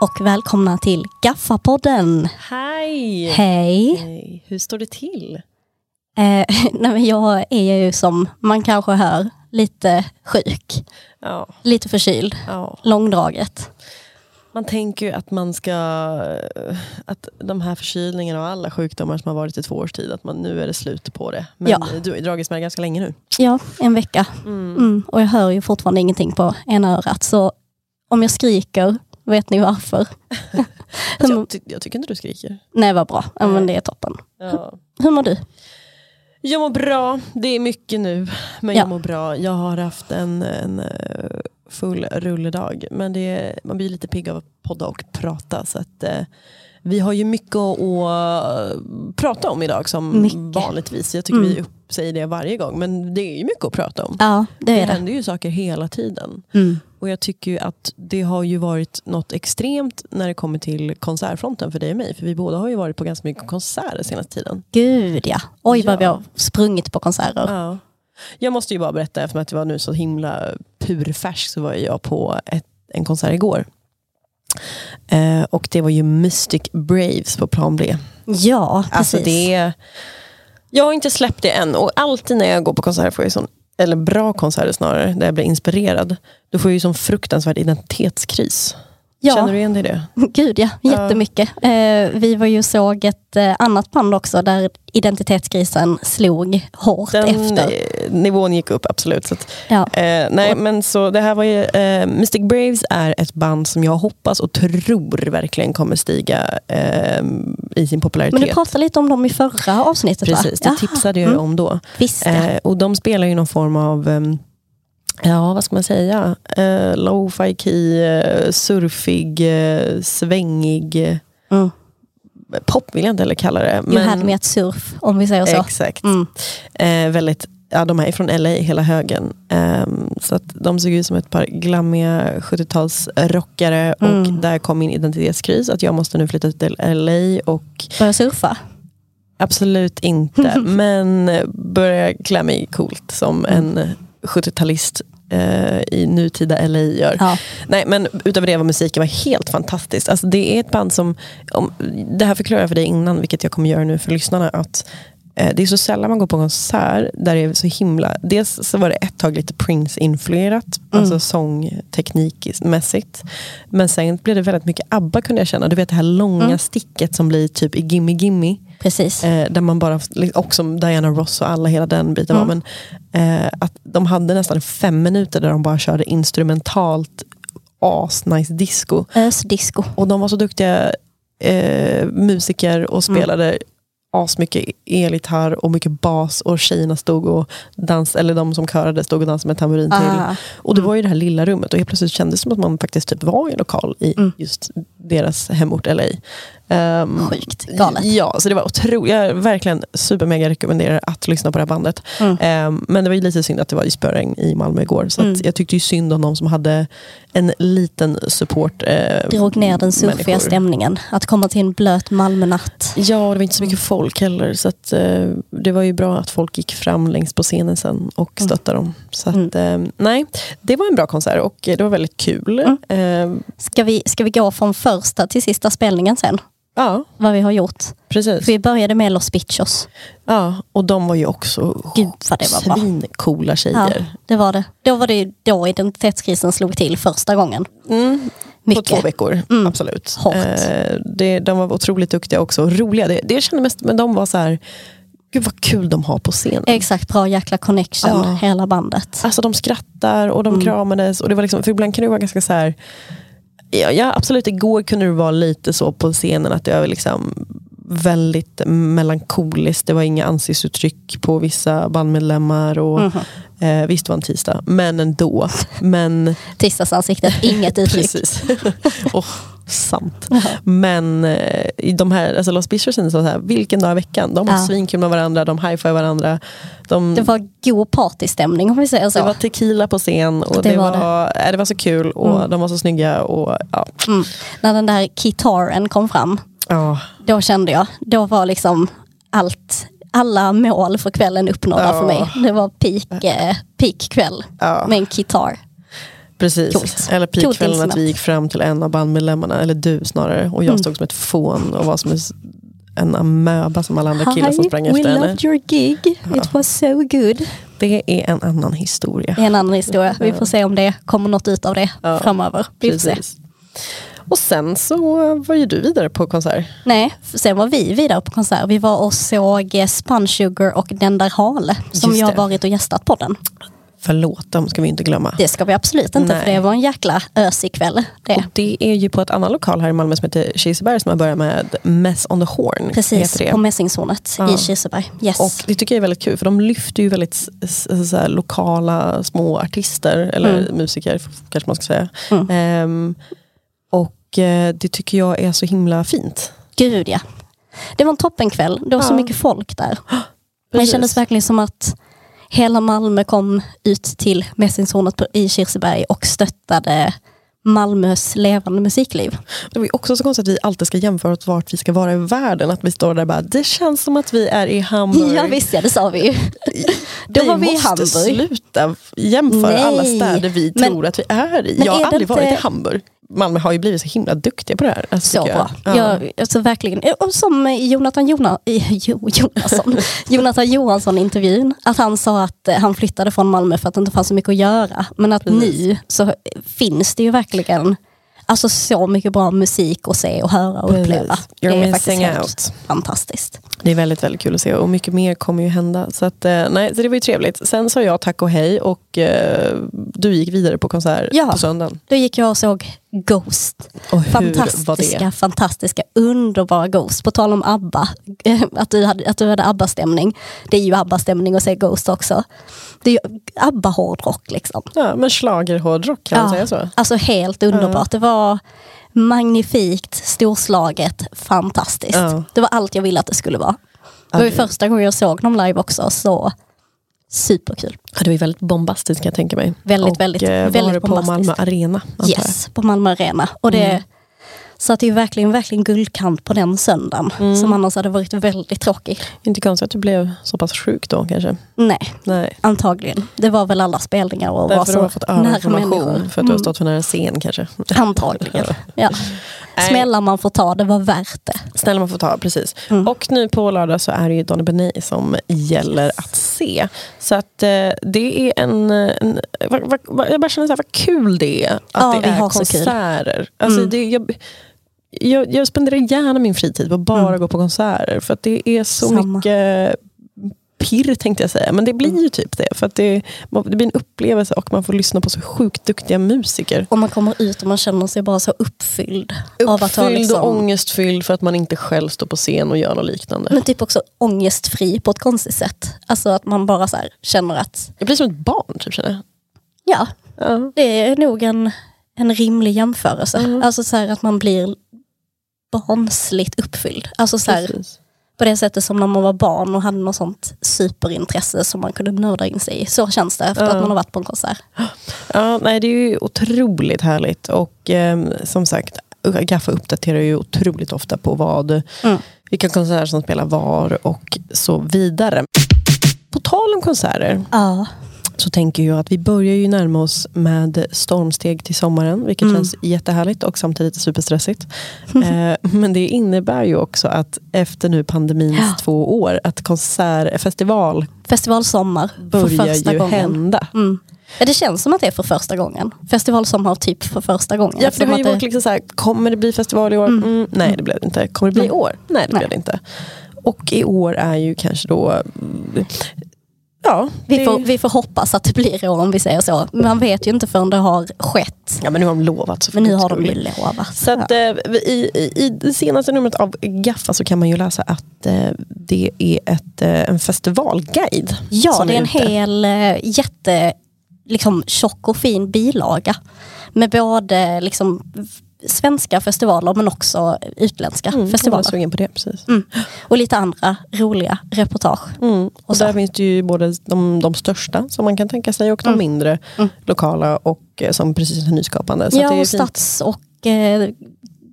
och välkomna till Gaffa-podden. Hej! Hej! Hur står det till? Jag är ju, som man kanske hör, lite sjuk. Ja. Lite förkyld. Ja. Långdraget. Man tänker ju att man ska... Att de här förkylningarna och alla sjukdomar som har varit i 2 års tid, att man nu är det slut på det. Men ja. Du har dragits med ganska länge nu. Ja, en vecka. Och jag hör ju fortfarande ingenting på ena örat. Så om jag skriker... Vet ni varför? Alltså, jag tycker inte du skriker. Nej, vad bra. Ja, men det är toppen. Ja. Hur mår du? Jag mår bra. Det är mycket nu. Men jag mår bra. Jag har haft en full rulledag. Men man blir lite pigg av att podda och prata. Så att, vi har ju mycket att prata om idag som vanligtvis. Jag tycker vi säger det varje gång. Men det är ju mycket att prata om. Ja, det händer ju saker hela tiden. Mm. Och jag tycker ju att det har ju varit något extremt när det kommer till konsertfronten för dig och mig. För vi båda har ju varit på ganska mycket konserter senaste tiden. Gud ja. Oj vad vi har sprungit på konserter. Ja. Jag måste ju bara berätta, eftersom att jag var nu så himla purfärsk, så var jag på en konsert igår. Och det var ju Mystic Braves på Plan B. Ja, precis. Alltså jag har inte släppt det än. Och alltid när jag går på konserter får jag sån... Eller bra konserter snarare, där jag blir inspirerad. Då får jag ju som fruktansvärd identitetskris. Ja. Känner du igen dig i det? Gud ja, jättemycket. Vi var ju såg ett annat band också där identitetskrisen slog hårt efter. Nivån gick upp, absolut. Så att, men så det här var ju... Mystic Braves är ett band som jag hoppas och tror verkligen kommer stiga i sin popularitet. Men du pratade lite om dem i förra avsnittet. Precis, det tipsade jag om då. Visst. Och de spelar ju någon form av... vad ska man säga? Lo-fi key, surfig, svängig. Pop vill jag inte heller kalla det. Men... You had me at surf, om vi säger så. Exakt. Mm. Väldigt, de här är från LA, hela högen. Så att de såg ut som ett par glammiga 70-talsrockare. Och där kom min identitetskris. Att jag måste nu flytta till LA och... Börja surfa? Absolut inte. Men börja klä mig coolt som en... 70-talist i nutida LA gör. Ja. Nej, men utöver det var musiken var helt fantastiskt. Alltså, det är ett band som... det här förklarar jag för dig innan, vilket jag kommer göra nu för lyssnarna, att det är så sällan man går på en konsert där det är så himla... Dels så var det ett tag lite Prince-influerat, alltså sångteknikmässigt. Men sen blev det väldigt mycket ABBA, kunde jag känna. Du vet det här långa sticket som blir typ i Gimme Gimme. Precis. Där man bara, också Diana Ross och alla, hela den biten var, men att de hade nästan 5 minuter där de bara körde instrumentalt asnice disco. Disco. Och de var så duktiga musiker och spelade asmycket elgitarr och mycket bas, och tjejerna stod och dansade, eller de som körade stod och dansade med tamburin till. Och det var ju det här lilla rummet, och helt plötsligt kändes det som att man faktiskt typ var i en lokal i just deras hemort LA. Sjukt galet. Ja, så det var otroligt. Jag verkligen supermega rekommenderar att lyssna på det här bandet. Men det var ju lite synd att det var i spöregn i Malmö igår. Så att jag tyckte ju synd om de som hade en liten support. Drog ner den surfiga stämningen. Att komma till en blöt Malmönatt. Ja, det var inte så mycket folk heller. Så att, det var ju bra att folk gick fram längst på scenen sen och stöttade dem. Så att, nej, det var en bra konsert och det var väldigt kul. Ska vi gå från första till sista spelningen sen? Ja. Vad vi har gjort. Precis. För vi började med Los Bitchos. Ja, och de var ju också svincoola tjejer. Ja, det var det. Då var det identitetskrisen slog till första gången. På 2 veckor, absolut. Hårt. De var otroligt duktiga också. Roliga. Det jag kände mest med dem var så här... Gud vad kul de har på scenen. Exakt, bra jäkla connection, hela bandet. Alltså de skrattar och de kramades. Och det var liksom, för ibland kan det vara ganska så här... Ja, absolut. Igår kunde det vara lite så på scenen att jag var liksom väldigt melankoliskt. Det var inga ansiktsuttryck på vissa bandmedlemmar. Och, visst, det var en tisdag, men ändå. Men... Tisdagsansiktet, inget uttryck. Precis. Sant. Men de här, alltså Los Bitchos kändes så här, vilken dag i veckan. De var svinkul med varandra, de high-five varandra. Det var god partystämning, om vi säger så. Det var tequila på scen och det var så kul och de var så snygga. Och, när den där kitaren kom fram, då kände jag, då var liksom alla mål för kvällen uppnådda för mig. Det var peak kväll med en kitar. Precis, coolt. Eller peakkvällen att vi gick fram till en av bandmedlemmarna, eller du snarare, och jag stod som ett fån och var som en amöba som alla andra killar som sprang efter henne. We loved your gig, it was so good. Det är en annan historia. Det är en annan historia, vi får se om det kommer något ut av det framöver. Precis. Och sen så var ju du vidare på konsert. Nej, sen var vi vidare på konsert. Vi var och såg Spun Sugar och Denderhal, som jag har varit och gästat på den. Förlåt, dem ska vi inte glömma. Det ska vi absolut inte. Nej. För det var en jäkla ösig kväll. Och det är ju på ett annan lokal här i Malmö som heter Kiseberg som har börjat med Mess on the Horn. Precis, på Messingshornet i Kiseberg. Yes. Och det tycker jag är väldigt kul för de lyfter ju väldigt så här, lokala små artister eller musiker kanske man ska säga. Och det tycker jag är så himla fint. Gud ja. Det var en toppenkväll. Det var så mycket folk där. Men det kändes verkligen som att hela Malmö kom ut till Messingshornet i Kirseberg och stöttade Malmös levande musikliv. Det var också så konstigt att vi alltid ska jämföra oss vart vi ska vara i världen. Att vi står där och bara, det känns som att vi är i Hamburg. Ja visst, ja, det sa vi ju. Då var vi i Hamburg. Vi måste sluta jämföra alla städer vi tror att vi är i. Jag har aldrig varit i Hamburg. Malmö har ju blivit så himla duktiga på det här. Alltså, så bra. Jag, alltså, verkligen. Och som Jonathan Johansson-intervjun. Att han sa att han flyttade från Malmö för att det inte fanns så mycket att göra. Men att nu så finns det ju verkligen alltså, så mycket bra musik att se och höra och uppleva. Det är faktiskt helt fantastiskt. Det är väldigt, väldigt kul att se. Och mycket mer kommer ju hända. Så, att, nej, så det var ju trevligt. Sen sa jag tack och hej. Och du gick vidare på konsert på söndagen. Då gick jag och såg Ghost. Och fantastiska, underbara Ghost. På tal om ABBA. Att du hade ABBA-stämning. Det är ju ABBA-stämning att se Ghost också. Det är ju ABBA-hårdrock liksom. Ja, men schlagerhårdrock kan man säga så. Alltså helt underbart. Det var magnifikt, storslaget, fantastiskt. Det var allt jag ville att det skulle vara. Det var ju första gången jag såg dem live också, så superkul. Ja, det var väldigt bombastiskt kan jag tänka mig. Väldigt på Malmö Arena. Yes, på Malmö Arena. Och det så att det är verkligen, verkligen guldkant på den söndagen som annars hade varit väldigt tråkig. Inte konstigt att du blev så pass sjuk då kanske? Nej, antagligen. Det var väl alla spelningar och var så nära människor. För att du har stått för nära scen kanske? Antagligen, ja. Snälla man får ta, det var värt det. Snälla man får ta, precis. Och nu på lördag så är det ju Donny Bené som gäller att se. Så att det är en jag bara känner så här, vad kul det är att det är konserter. Alltså jag spenderar gärna min fritid på att bara gå på konserter för att det är så mycket pirr tänkte jag säga, men det blir ju typ det för att det blir en upplevelse och man får lyssna på så sjukt duktiga musiker och man kommer ut och man känner sig bara så uppfylld av att ha liksom och ångestfylld för att man inte själv står på scen och gör något liknande. Men typ också ångestfri på ett konstigt sätt, alltså att man bara så här känner att jag blir som ett barn typ känner jag. Ja, det är nog en rimlig jämförelse. Alltså så här att man blir barnsligt uppfylld. Alltså så här, på det sättet som när man var barn och hade något sånt superintresse som man kunde nörda in sig i. Så känns det efter att man har varit på en konsert. Ja, nej, det är ju otroligt härligt. Och som sagt, Gaffa uppdaterar ju otroligt ofta på vilka konserter som spelar var och så vidare. På tal om konserter. Ja. Så tänker jag att vi börjar ju närma oss med stormsteg till sommaren. Vilket känns jättehärligt och samtidigt superstressigt. Men det innebär ju också att efter nu pandemins 2 år. Att festivalsommar börjar ju hända. Ja, det känns som att det är för första gången. Festivalsommar typ för första gången. Ja, för det har ju varit liksom så här, kommer det bli festival i år? Nej, det blev det inte. Kommer det bli i år? Nej, det blev det inte. Och i år är ju kanske då... Ja, vi får hoppas att det blir år om vi säger så. Man vet ju inte förrän det har skett. Ja, men nu har de lovat. Så men nu har de ju lovat. Så att, i det senaste numret av Gaffa så kan man ju läsa att det är en festivalguide. Ja, det är en hel jätte liksom, tjock och fin bilaga. Med både liksom, svenska festivaler men också utländska festivaler. Jag var sugen på det, precis. Och lite andra roliga reportage. Och där finns det ju både de största som man kan tänka sig och de mindre lokala och som precis är nyskapande. Så ja, det är och stats och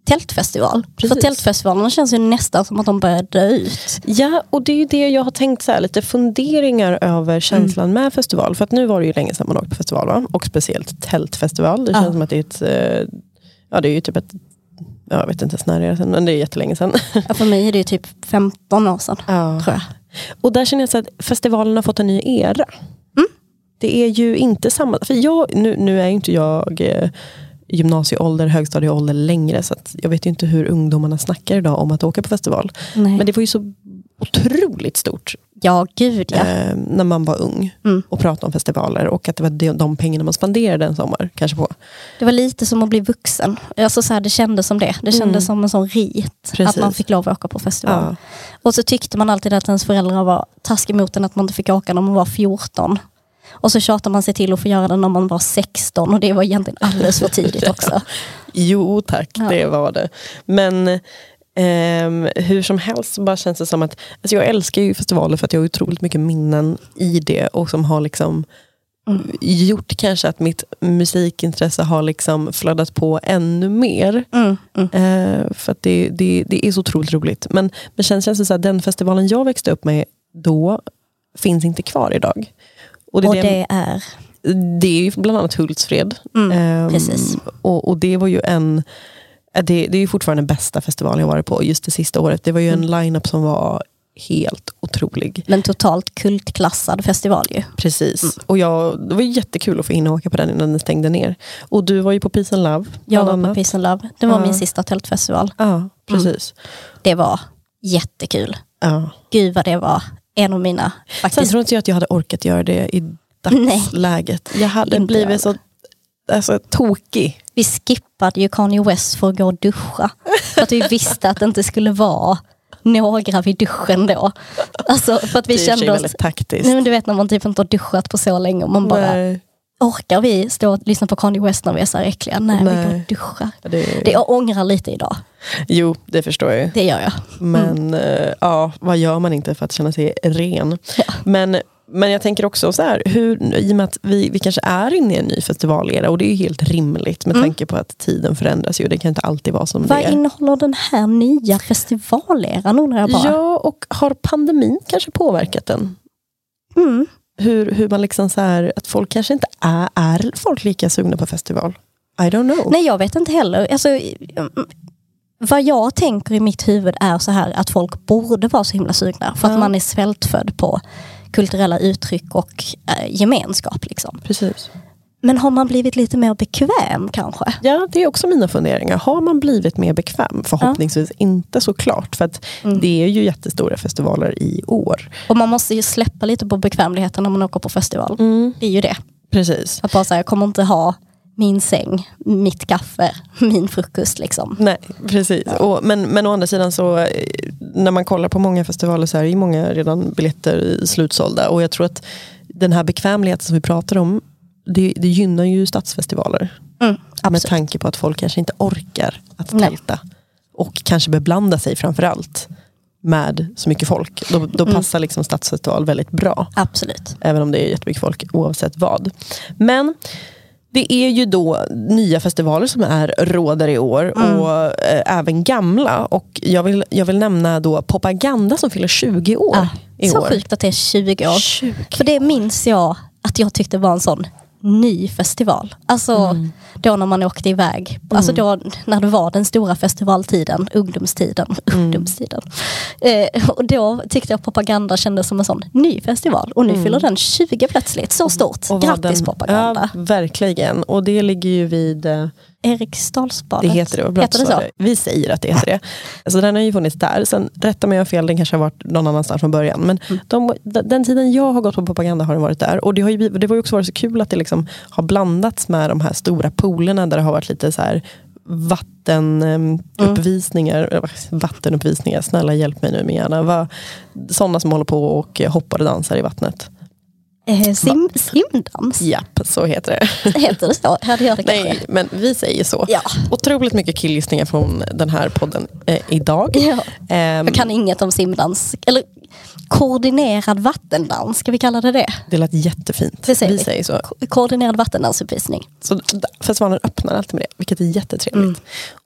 tältfestival. För tältfestivalerna känns ju nästan som att de börjar dö ut. Ja, och det är ju det jag har tänkt så här, lite funderingar över känslan med festival. För att nu var det ju länge sedan man åkte på festival, va? Och speciellt tältfestival. Det känns som att det är ett... Ja, det är ju typ ett... Jag vet inte när det är sedan, men det är jättelänge sedan. Ja, för mig är det ju typ 15 år sedan, tror jag. Och där känner jag så att festivalen har fått en ny era. Mm. Det är ju inte samma... För jag, nu är inte jag... gymnasieålder, högstadieålder längre, så att jag vet ju inte hur ungdomarna snackar idag om att åka på festival. Nej. Men det var ju så otroligt stort. Ja, gud ja. När man var ung och pratade om festivaler och att det var de pengarna man spenderade en sommar kanske på. Det var lite som att bli vuxen. Alltså så här, det kändes som det. Det kändes som en sån rit. Precis. Att man fick lov att åka på festival. Ja. Och så tyckte man alltid att ens föräldrar var taskiga mot en att man inte fick åka när man var 14. Och så tjatar man sig till att få göra det när man var 16. Och det var egentligen alldeles för tidigt också. Ja. Jo tack, det var det. Men hur som helst bara känns det som att... Alltså jag älskar ju festivaler för att jag har otroligt mycket minnen i det. Och som har liksom gjort kanske att mitt musikintresse har liksom flödat på ännu mer. För att det är så otroligt roligt. Men känns det så att den festivalen jag växte upp med då finns inte kvar idag. Det är ju bland annat Hultsfred. Precis. Och det var ju det är ju fortfarande den bästa festivalen jag varit på just det sista året. Det var ju en line-up som var helt otrolig. Men totalt kultklassad festival ju. Precis. Och det var jättekul att få in och åka på den innan den stängde ner. Och du var ju på Peace and Love. Jag var på Peace and Love. Det var min sista tältfestival. Ja, precis. Det var jättekul. Gud vad det var. En av mina faktiskt. Sen tror inte jag att jag hade orkat göra det i dagsläget. Jag hade blivit så tokig. Vi skippade ju Kanye West för att gå och duscha. För att vi visste att det inte skulle vara några vid duschen då. Alltså, för att vi kände oss... väldigt taktiskt. Nej, men du vet när man typ inte har duschat på så länge och man bara... Nej. Orkar vi stå och lyssna på Kanye West när vi är så här äckliga? Nej. Vi går och duschar. Jag ångrar lite idag. Jo, det förstår jag. Det gör jag. Men vad gör man inte för att känna sig ren? Ja. Men jag tänker också så här, i och med att vi kanske är inne i en ny festivalera, och det är ju helt rimligt med tanke på att tiden förändras ju, det kan inte alltid vara som det är. Vad innehåller den här nya festivaleran, undrar jag bara? Ja, och har pandemin kanske påverkat den? Hur man liksom så här, att folk kanske inte är folk lika sugna på festival. I don't know. Nej, jag vet inte heller. Alltså, vad jag tänker i mitt huvud är så här att folk borde vara så himla sugna för att man är svältfödd på kulturella uttryck och gemenskap liksom. Precis. Men har man blivit lite mer bekväm kanske? Ja, det är också mina funderingar. Har man blivit mer bekväm? Förhoppningsvis inte såklart. För att det är ju jättestora festivaler i år. Och man måste ju släppa lite på bekvämligheten när man åker på festival. Det är ju det. Precis. Att bara säga, jag kommer inte ha min säng, mitt kaffe, min frukost liksom. Nej, precis. Ja. Men å andra sidan så, när man kollar på många festivaler så här, är många redan biljetter slutsålda. Och jag tror att den här bekvämligheten som vi pratar om, det gynnar ju stadsfestivaler. Med tanke på att folk kanske inte orkar att tälta. Och kanske beblanda sig framförallt med så mycket folk. Då passar liksom stadsfestival väldigt bra. Absolut. Även om det är jättemycket folk oavsett vad. Men det är ju då nya festivaler som är rådare i år. Och även gamla. Och jag vill nämna då Propaganda som fyller 20 år i år. Så sjukt att det är 20 år. 20. För det minns jag att jag tyckte var en sån ny festival. Alltså då när man åkte iväg. Alltså då när det var den stora festivaltiden. Ungdomstiden. Och då tyckte jag Propaganda kändes som en sån ny festival. Och nu fyller den 20 plötsligt. Så stort. Och grattis Propaganda. Ja, verkligen. Och det ligger ju vid... Eriksdalsbadet. Det heter det. Heter det så? Vi säger att det heter det. Alltså den har ju funnits där. Sen rätta mig jag fel, den kanske har varit någon annanstans från början. Men den tiden jag har gått på Propaganda har den varit där. Och det var ju också varit så kul att det liksom har blandats med de här stora poolerna där det har varit lite så här vattenuppvisningar. Snälla hjälp mig nu min hjärna. Sådana som håller på och hoppar och dansar i vattnet. Simdans? Japp, så heter det. Heter det så? Nej, men vi säger så. Ja. Otroligt mycket killgissningar från den här podden idag. Ja. Jag kan inget om simdans. Eller koordinerad vattendans, ska vi kalla det det? Det lät jättefint. Det säger vi. Säger så. Koordinerad vattendansuppvisning. Så festivalen öppnar alltid med det, vilket är jättetrevligt.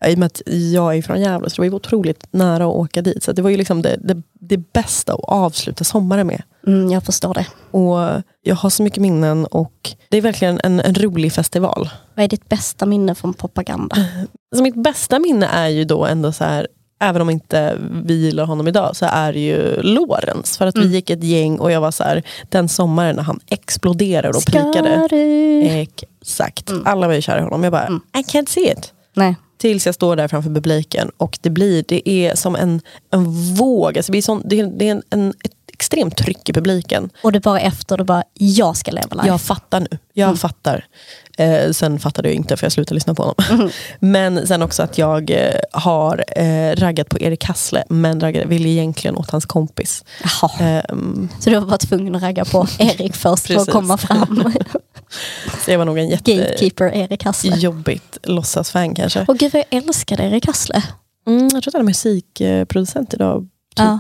Mm. I och med att jag är från Gävle så det var ju otroligt nära att åka dit. Så det var ju liksom det bästa att avsluta sommaren med. Mm, jag förstår det. Och jag har så mycket minnen och det är verkligen en rolig festival. Vad är ditt bästa minne från Propaganda? Alltså, mitt bästa minne är ju då ändå så här, även om inte vi gillar honom idag, så är det ju Lorentz. För att vi gick ett gäng och jag var så här, den sommaren när han exploderade och pikade. Exakt. Alla var ju kära i honom. Jag bara, I can't see it. Nej. Tills jag står där framför publiken och det är som en våg. Alltså det är ett extremt tryck i publiken. Och det bara efter, det bara, jag ska leva live. Jag fattar nu. Jag fattar. Sen fattade jag inte för jag slutade lyssna på honom. Mm. Men sen också att jag har raggat på Erik Hassle, men ville egentligen åt hans kompis. Så du var tvungen att ragga på Erik först för att komma fram. Så jag var nog en gatekeeper Erik Hassle. Jobbigt låtsasfan kanske. Och gud, jag älskade Erik Hassle. Jag tror att han är musikproducent idag. Typ. Ja.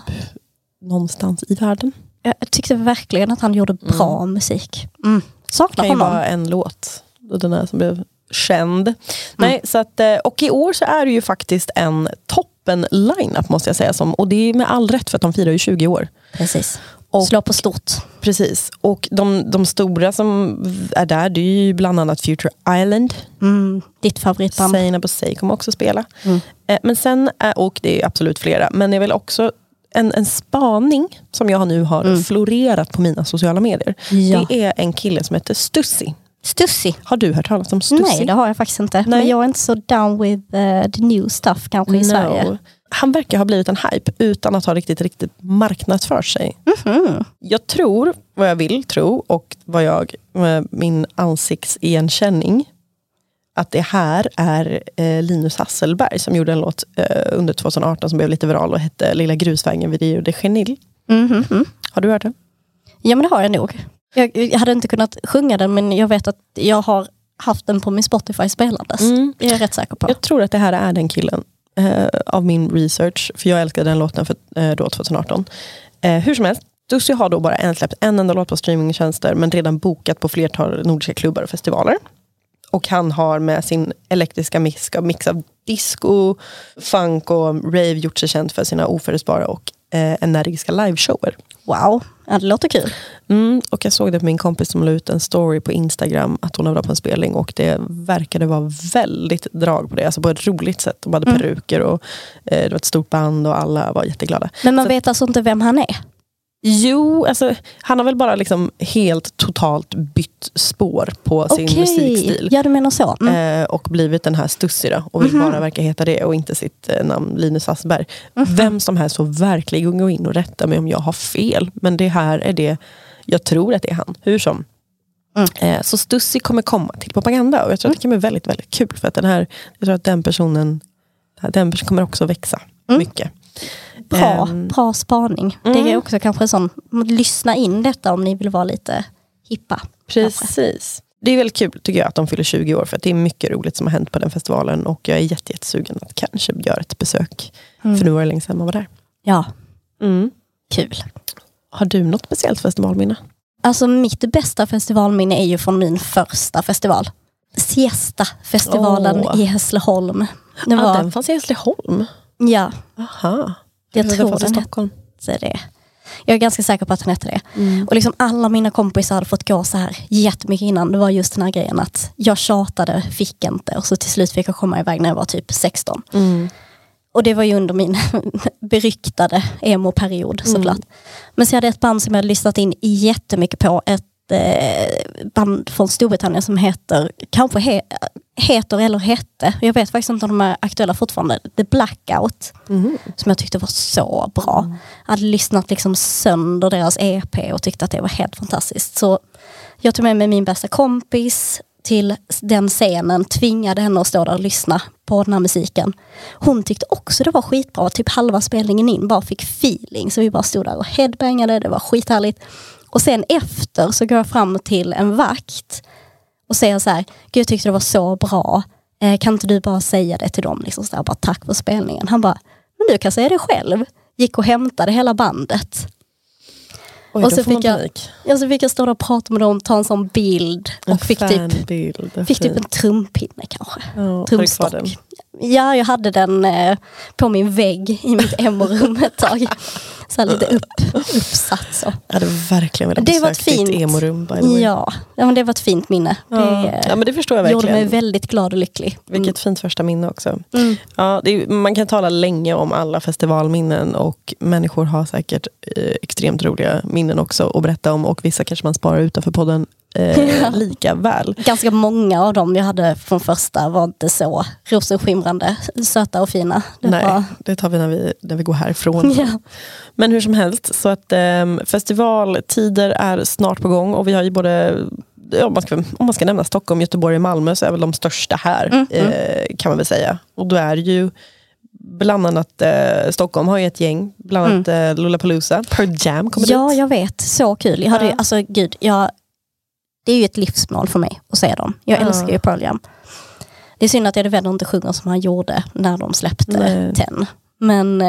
Någonstans i världen. Jag tyckte verkligen att han gjorde bra musik. Mm. Saknar honom. Det kan ju vara en låt. Den här som blev känd. Nej, så att, och i år så är det ju faktiskt en toppen-line-up måste jag säga. Och det är med all rätt för att de firar ju 20 år. Precis. Och slå på stort. Precis. Och de stora som är där, det är ju bland annat Future Island. Mm, ditt favoritband. Seina på sig kommer också spela. Mm. Men sen, och det är absolut flera, men jag vill också en spaning som jag nu har florerat på mina sociala medier. Ja. Det är en kille som heter Stussy. Stussy? Har du hört talas om Stussy? Nej, det har jag faktiskt inte. Nej. Men jag är inte så down with the new stuff kanske i Sverige. Han verkar ha blivit en hype utan att ha riktigt marknadsfört sig. Mm-hmm. Jag tror vad jag vill tro och vad jag med min ansiktsigenkänning att det här är Linus Hasselberg som gjorde en låt under 2018 som blev lite viral och hette Lilla grusvägen vid Rio de Janeiro. Mm-hmm. Har du hört den? Ja, men det har jag nog. Jag hade inte kunnat sjunga den, men jag vet att jag har haft den på min Spotify-spelandes. Mm. Jag är rätt säker på. Jag tror att det här är den killen av min research, för jag älskade den låten för, då 2018. Hur som helst, Dussy har då bara släppt en enda låt på streamingtjänster men redan bokat på flertal nordiska klubbar och festivaler. Och han har med sin elektriska mix av disco, funk och rave gjort sig känd för sina oförutsägbara och energiska liveshower. Wow, det låter kul. Och jag såg det på min kompis som la ut en story på Instagram att hon var på en spelning och det verkade vara väldigt drag på det. Alltså på ett roligt sätt. De hade peruker och det var ett stort band och alla var jätteglada. Men man vet alltså inte vem han är? Jo, alltså, han har väl bara liksom helt totalt bytt spår på sin musikstil. Ja, du menar så. Och blivit den här Stussy då, och vill bara verka heta det och inte sitt namn Linus Hasselberg. Vem som helst får verkligen gå in och rätta mig om jag har fel. Men det här är det, jag tror att det är han. Hur som. Så Stussy kommer komma till Propaganda och jag tror att det kan bli väldigt, väldigt kul för att jag tror att den personen kommer också växa mycket. Bra spaning. Det är också kanske sån, lyssna in detta om ni vill vara lite hippa. Precis. Kanske. Det är väldigt kul tycker jag att de fyller 20 år för att det är mycket roligt som har hänt på den festivalen och jag är jättesugen att kanske göra ett besök för nu var det länge sedan man var där. Ja. Kul. Har du något speciellt festivalminne? Alltså mitt bästa festivalminne är ju från min första festival. Siesta-festivalen i Hässleholm. Den fanns i Hässleholm? Ja. Aha. Jag tror den hette det. Jag är ganska säker på att den hette det. Och liksom alla mina kompisar hade fått gå så här jättemycket innan. Det var just den här grejen att jag tjatade, fick inte. Och så till slut fick jag komma iväg när jag var typ 16. Och det var ju under min beryktade emo-period såklart. Men så hade jag ett band som jag hade lyssnat in jättemycket på. Ett band från Storbritannien som heter, kanske heter eller hette, jag vet faktiskt inte om de är aktuella fortfarande, The Blackout som jag tyckte var så bra. Jag hade lyssnat liksom sönder deras EP och tyckte att det var helt fantastiskt. Så jag tog med mig min bästa kompis till den scenen, tvingade henne att stå där och lyssna på den här musiken. Hon tyckte också det var skitbra, typ halva spelningen in bara fick feeling, så vi bara stod där och headbangade, det var skithärligt. Och sen efter så går jag fram till en vakt och säger så här, gud jag tyckte det var så bra. Kan inte du bara säga det till dem? Liksom så där, bara tack för spelningen. Han bara, men du kan säga det själv. Gick och hämtade hela bandet. Oj, och så fick jag stå och prata med dem, ta en sån bild och fick typ en trumpinne kanske. Oh, trumstock. Ja, jag hade den på min vägg i mitt emo-rum ett tag. Så lite uppsatt så. Ja, det var verkligen väldigt besökt. Det var ett fint emo-rum, by the way. Ja, men det var ett fint minne. Ja, det, men det förstår jag verkligen. Gjorde mig väldigt glad och lycklig. Vilket fint första minne också. Mm. Ja, det är, man kan tala länge om alla festivalminnen och människor har säkert extremt roliga minnen också att berätta om, och vissa kanske man sparar utanför podden. Lika väl. Ganska många av dem jag hade från första var inte så rosenskimrande, söta och fina. Det tar vi när vi går härifrån. Yeah. Men hur som helst, så att festivaltider är snart på gång, och vi har ju både, om man ska nämna Stockholm, Göteborg och Malmö, så är väl de största här, kan man väl säga. Och då är ju bland annat Stockholm har ju ett gäng, bland annat Lollapalooza. Pearl Jam kommer dit. Ja, jag vet. Så kul. Jag hade ju, alltså gud, det är ju ett livsmål för mig att se dem. Jag älskar ju Pearl Jam. Det är synd att jag hade vänner inte sjunger som han gjorde när de släppte Ten. Men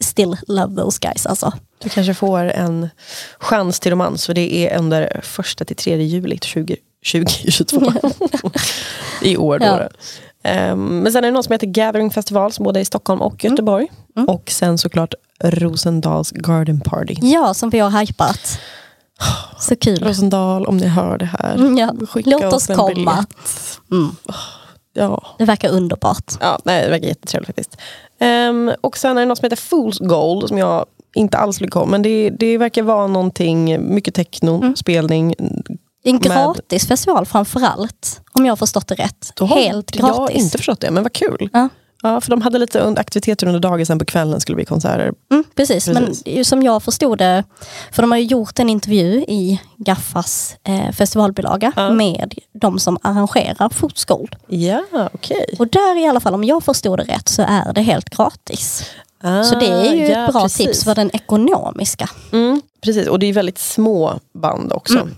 still love those guys alltså. Du kanske får en chans till romans, för det är under 1-3 juli 2022. I år då. Ja. Men sen är det något som heter Gathering Festival som både är i Stockholm och Göteborg. Mm. Och sen såklart Rosendals Garden Party. Ja, som vi har hypat. Så kul. Rosendal, om ni hör det här. Låt oss komma. Ja. Det verkar underbart. Ja, nej, det verkar jättetrevligt faktiskt. Och sen är det något som heter Fool's Gold som jag inte alls lyckades om, men det verkar vara någonting, mycket technospelning. En gratis festival framförallt, om jag har förstått det rätt. Helt gratis. Jag har inte förstått det, men vad kul. Ja, för de hade lite aktiviteter under dagen, sen på kvällen skulle det bli konserter. Precis, men som jag förstod det, för de har ju gjort en intervju i Gaffas festivalbilaga med de som arrangerar Fool's Gold. Ja, okej. Och där i alla fall, om jag förstod det rätt, så är det helt gratis. Så det är ju ett bra tips för den ekonomiska. Precis, och det är väldigt små band också.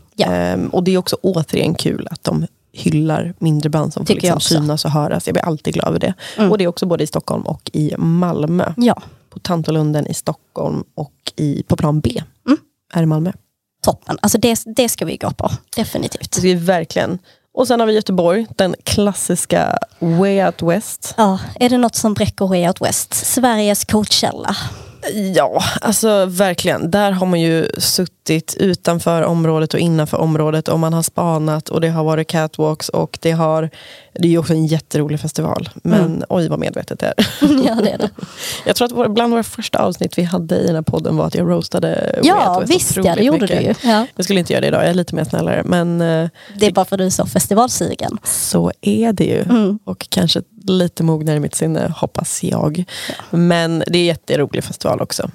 Och det är också återigen kul att de hyllar mindre band som får liksom synas och höras. Jag blir alltid glad över det. Och det är också både i Stockholm och i Malmö. Ja. På Tantolunden i Stockholm och på Plan B är i Malmö. Toppen. Alltså det ska vi gå på. Definitivt. Det ska vi verkligen. Och sen har vi Göteborg, den klassiska Way Out West. Ja, är det något som bräcker Way Out West? Sveriges Coachella. Ja, alltså verkligen. Där har man ju suttit utanför området och innanför området, och man har spanat, och det har varit catwalks, och det är ju också en jätterolig festival. Men oj vad medvetet det är. Ja, det är det. Jag tror att bland våra första avsnitt vi hade i den här podden var att jag roastade. Ja, visst, det gjorde mycket. Du ju. Ja. Jag skulle inte göra det idag, jag är lite mer snällare. Men det är bara för att du är så festivalsigen. Så är det ju. Och kanske lite mognare i mitt sinne, hoppas jag. Ja. Men det är en jätterolig festival också.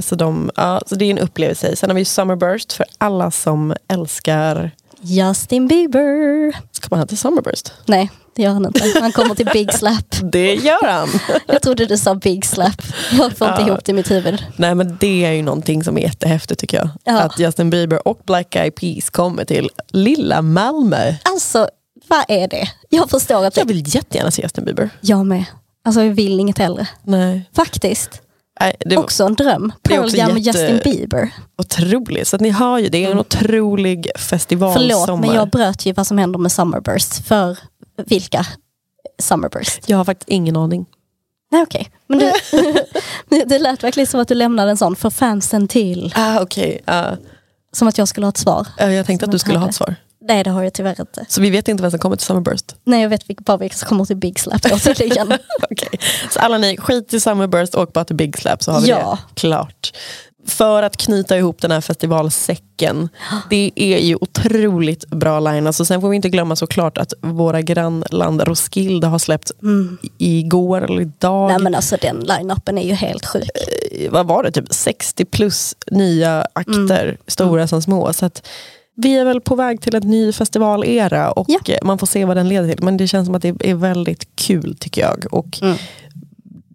Så det är en upplevelse i. Sen har vi ju Summerburst för alla som älskar Justin Bieber. Ska man ha till Summerburst? Nej, det gör han inte. Han kommer till Big Slap. Det gör han. Jag trodde du sa Big Slap. Jag får inte ihop det i mitt huvud. Nej, men det är ju någonting som är jättehäftigt tycker jag. Ja. Att Justin Bieber och Black Eyed Peas kommer till lilla Malmö. Alltså, vad är det? Jag förstår att jag vill jättegärna se Justin Bieber. Jag med. Alltså, jag vill inget hellre. Nej. Faktiskt. Nej, det var också en dröm. Pearl Jam och Justin Bieber. Otroligt, så att ni hör ju, det är en otrolig festival. Förlåt, sommar. Men jag bröt ju vad som händer med Summerburst. För vilka Summerburst? Jag har faktiskt ingen aning. Nej, okej. Men det lät verkligen som att du lämnade en sån för fansen till. Som att jag skulle ha ett svar. Jag tänkte som att du skulle ha ett svar. Nej, det har jag tyvärr inte. Så vi vet inte vem som kommer till Summerburst? Nej, jag vet bara vilka som kommer till Big Slap. Okej. Så alla ni, skit i Summerburst och bara till Big Slap, så har vi det klart. För att knyta ihop den här festivalsäcken, det är ju otroligt bra line. Alltså, sen får vi inte glömma såklart att våra grannland Roskilde har släppt igår eller idag. Nej, men alltså den line-upen är ju helt sjuk. Vad var det? Typ 60 plus nya akter, stora som små. Så att vi är väl på väg till en ny festivalera, och man får se vad den leder till. Men det känns som att det är väldigt kul tycker jag. Och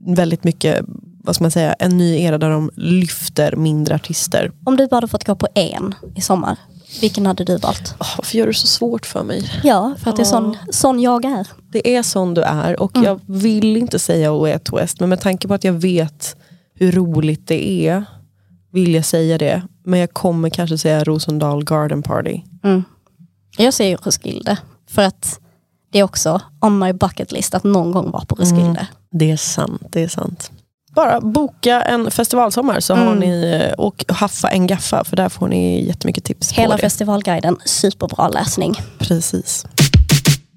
väldigt mycket, vad ska man säga, en ny era där de lyfter mindre artister. Om du bara hade fått gå på en i sommar, vilken hade du valt? Varför gör du så svårt för mig? Ja, för att det är sån jag är. Det är sån du är, och jag vill inte säga Way Out West, men med tanke på att jag vet hur roligt det är vill jag säga det. Men jag kommer kanske säga Rosendal Garden Party. Mm. Jag säger Roskilde. För att det är också on my bucket list att någon gång vara på Roskilde. Mm. Det är sant, det är sant. Bara boka en festivalsommar så har ni, och haffa en gaffa, för där får ni jättemycket tips. Hela på festivalguiden, superbra läsning. Precis.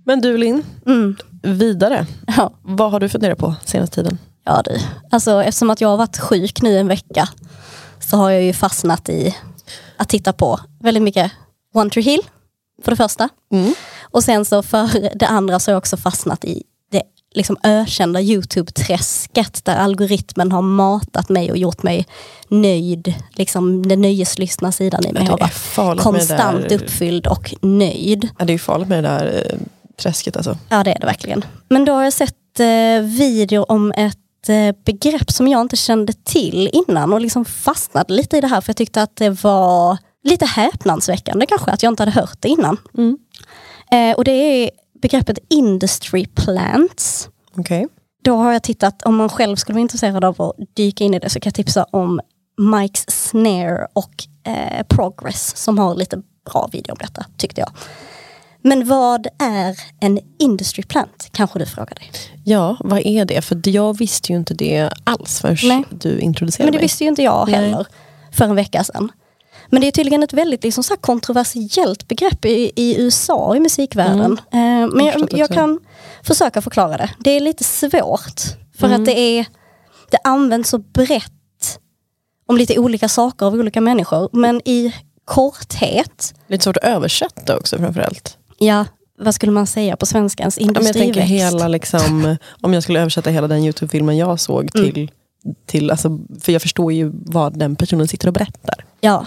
Men du Linn, vidare. Ja. Vad har du funderat på senaste tiden? Ja du, alltså eftersom att jag har varit sjuk nu en vecka så har jag ju fastnat i att titta på väldigt mycket One Tree Hill för det första. Mm. Och sen så för det andra så har jag också fastnat i det liksom ökända YouTube-träsket där algoritmen har matat mig och gjort mig nöjd. Liksom den nöjeslyssna sidan i mig har varit konstant uppfylld och nöjd. Ja, det är ju farligt med det där träsket alltså. Ja, det är det verkligen. Men då har jag sett video om ett begrepp som jag inte kände till innan och liksom fastnade lite i det här, för jag tyckte att det var lite häpnadsväckande kanske att jag inte hade hört det innan. Mm. Och det är begreppet industry plants. Okay. Då har jag tittat, om man själv skulle vara intresserad av att dyka in i det så kan jag tipsa om Mike's Snare och Progress som har lite bra video om detta, tyckte jag. Men vad är en industry plant? Kanske du frågar dig. Ja, vad är det? För jag visste ju inte det alls förrän du introducerade mig. Men det visste ju inte jag heller för en vecka sedan. Men det är tydligen ett väldigt liksom, så här kontroversiellt begrepp i USA, i musikvärlden. Men jag kan försöka förklara det. Det är lite svårt för att det används så brett om lite olika saker av olika människor. Men i korthet... Lite svårt att översätta också framförallt. Ja, vad skulle man säga på svenskans industriväxt? Ja, jag tänker hela, liksom, om jag skulle översätta hela den YouTube-filmen jag såg till alltså, för jag förstår ju vad den personen sitter och berättar. Ja,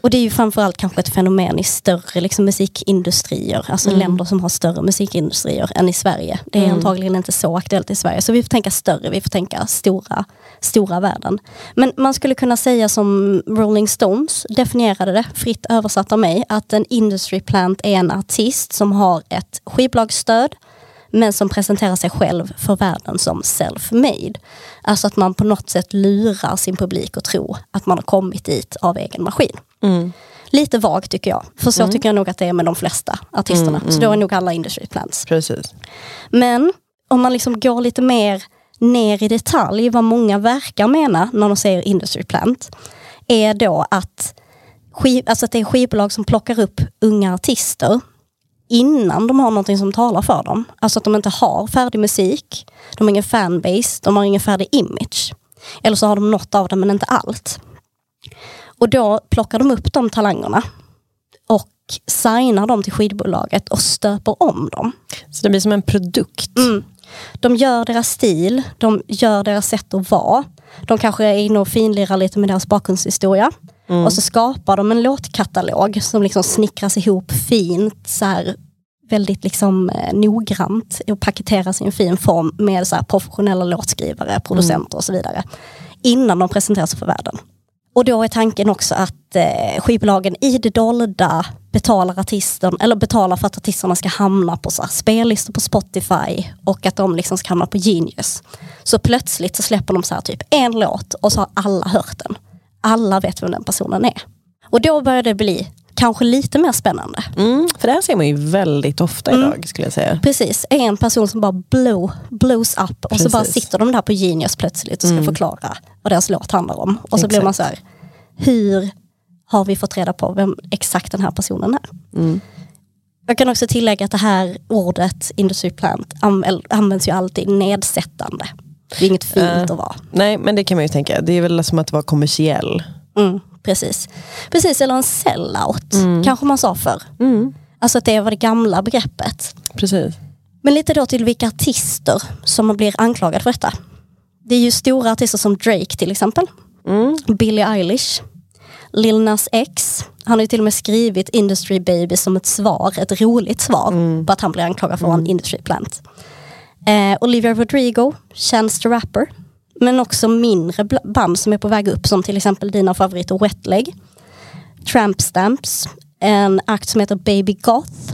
och det är ju framförallt kanske ett fenomen i större liksom, musikindustrier, alltså länder som har större musikindustrier än i Sverige. Det är antagligen inte så aktuellt i Sverige, så vi får tänka större, vi får tänka stora världen. Men man skulle kunna säga som Rolling Stones definierade det, fritt översatt av mig, att en industry plant är en artist som har ett skivbolagsstöd men som presenterar sig själv för världen som self-made. Alltså att man på något sätt lurar sin publik och tror att man har kommit dit av egen maskin. Mm. Lite vagt tycker jag. För så tycker jag nog att det är med de flesta artisterna. Så då är nog alla industry plants. Precis. Men om man liksom går lite mer ner i detalj vad många verkar mena när de säger industry plant är då att, alltså att det är skivbolag som plockar upp unga artister innan de har någonting som talar för dem. Alltså att de inte har färdig musik, de har ingen fanbase, de har ingen färdig image. Eller så har de något av det men inte allt. Och då plockar de upp de talangerna och signar dem till skivbolaget och stöper om dem. Så det blir som en produkt. Mm. De gör deras stil, de gör deras sätt att vara. De kanske är inne och finlirar lite med deras bakgrundshistoria. Mm. Och så skapar de en låtkatalog som liksom snickras ihop fint, så här, väldigt liksom noggrant och paketeras i en fin form med så här, professionella låtskrivare, producenter och så vidare. Innan de presenteras för världen. Och då är tanken också att skivbolagen i det dolda betalar artisten, eller betalar för att artisterna ska hamna på så här, spellistor på Spotify och att de liksom ska hamna på Genius. Så plötsligt så släpper de så här, typ en låt och så har alla hört den. Alla vet vem den personen är. Och då börjar det bli kanske lite mer spännande. Mm, för det här ser man ju väldigt ofta idag skulle jag säga. Precis, en person som bara blows up. Och precis. Så bara sitter de där på Genius plötsligt och ska förklara vad deras låt handlar om. Och så blir man så här, hur har vi fått reda på vem exakt den här personen är? Mm. Jag kan också tillägga att det här ordet industry plant används ju alltid nedsättande. Det är inget fint att vara. Nej, men det kan man ju tänka. Det är väl som att vara kommersiell. Mm, precis. Precis, eller en sellout. Kanske man sa förr. Alltså att det var det gamla begreppet. Precis. Men lite då till vilka artister som man blir anklagad för detta. Det är ju stora artister som Drake till exempel. Billie Eilish. Lil Nas X. Han har ju till och med skrivit Industry Baby som ett svar. Ett roligt svar. På att han blir anklagad för en industry plant. Olivia Rodrigo, Chance the Rapper, men också mindre band som är på väg upp, som till exempel dina favoriter Wetleg, Tramp Stamps, en akt som heter Baby Goth,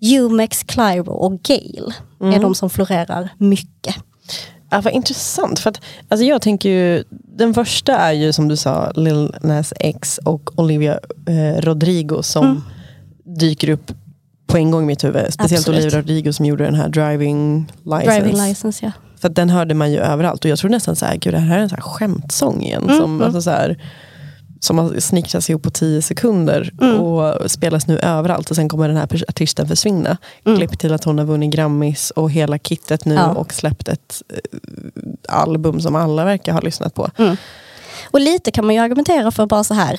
Umex, Clyro och Gale är de som florerar mycket. Ja, vad intressant, för att alltså jag tänker ju, den första är ju som du sa Lil Nas X och Olivia Rodrigo som dyker upp på en gång i mitt huvud. Speciellt Olivia Rodrigo som gjorde den här Driving License, ja. För att den hörde man ju överallt och jag tror nästan så här, gud, det här är en så här skämtsång igen som alltså så här, som har snickrat sig ihop på 10 sekunder och spelas nu överallt och sen kommer den här artisten försvinna. Klipp till att hon har vunnit Grammys och hela kittet nu och släppt ett album som alla verkar ha lyssnat på. Och lite kan man ju argumentera för bara så här,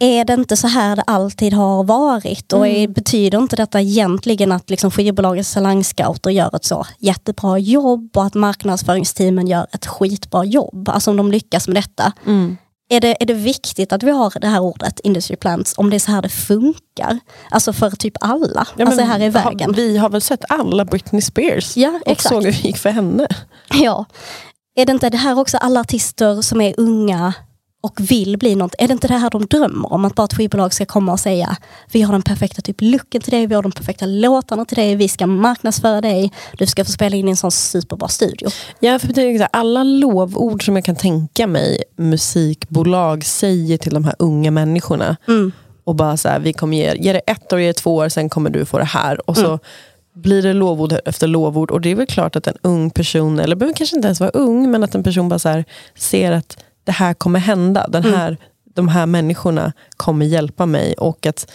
är det inte så här det alltid har varit? Och betyder inte detta egentligen att liksom skivbolagets salangscouter gör ett så jättebra jobb och att marknadsföringsteamen gör ett skitbra jobb? Alltså om de lyckas med detta. Är det viktigt att vi har det här ordet industry plants om det är så här det funkar? Alltså för typ alla. Ja, alltså här är vägen. Vi har väl sett alla Britney Spears. Ja, exakt. Och såg hur det gick för henne. Ja. Är det inte det här också alla artister som är unga och vill bli något? Är det inte det här de drömmer om? Att bara ett skivbolag ska komma och säga vi har den perfekta typ looken till dig, vi har de perfekta låtarna till dig, vi ska marknadsföra dig, du ska få spela in i en sån superbra studio. Ja, för det alla lovord som jag kan tänka mig musikbolag säger till de här unga människorna och bara så här, vi kommer ge det 1 år, ge det 2 år, sen kommer du få det här. Och så blir det lovord efter lovord och det är väl klart att en ung person, eller behöver kanske inte ens vara ung, men att en person bara så här ser att det här kommer hända. De här människorna kommer hjälpa mig. Och att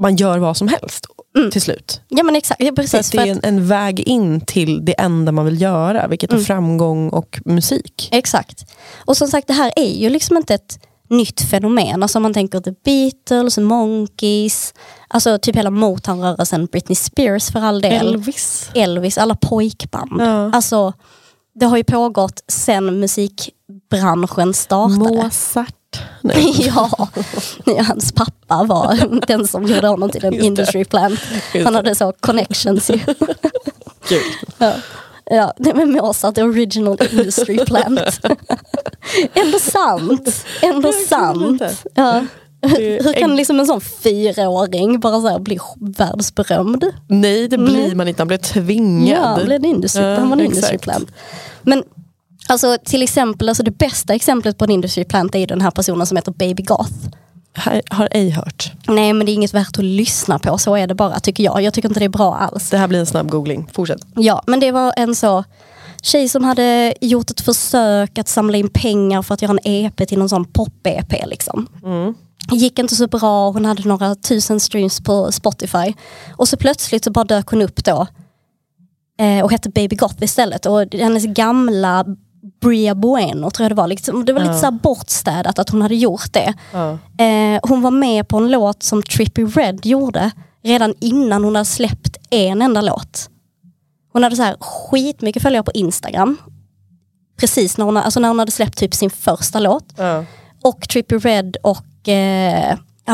man gör vad som helst till slut. Ja, men exakt. Ja, precis, så det är en väg in till det enda man vill göra. Vilket är framgång och musik. Exakt. Och som sagt, det här är ju liksom inte ett nytt fenomen. Alltså man tänker The Beatles, Monkeys, alltså typ hela Motown-rörelsen, Britney Spears för all del. Elvis, alla pojkband. Ja. Alltså, det har ju pågått sen musikbranschen startade. Mozart. Ja, hans pappa var den som gjorde honom till en industry plant. Han hade så connections ju. Ja, det med Mozart, the original industry plant. Ändå sant. Ja. Hur kan liksom en sån 4-åring bara så här bli världsberömd? Nej, det blir man inte. Han blir tvingad. Ja, blir det industryplant. Men alltså, till exempel, alltså det bästa exemplet på en industryplant är ju den här personen som heter Baby Goth. Har ej hört. Nej, men det är inget värt att lyssna på. Så är det bara, tycker jag. Jag tycker inte det är bra alls. Det här blir en snabb googling. Fortsätt. Ja, men det var en så tjej som hade gjort ett försök att samla in pengar för att göra en EP till någon sån pop-EP liksom. Gick inte så bra, hon hade några 1000 streams på Spotify. Och så plötsligt så bara dök hon upp då. Och hette Baby Goth istället. Och hennes gamla Bria Bueno, tror jag det var. Liksom, det var lite så här bortstädat att hon hade gjort det. Hon var med på en låt som Trippie Red gjorde redan innan hon hade släppt en enda låt. Hon hade så här skitmycket följare på Instagram. Precis när hon hade släppt typ sin första låt. Och Trippie Red och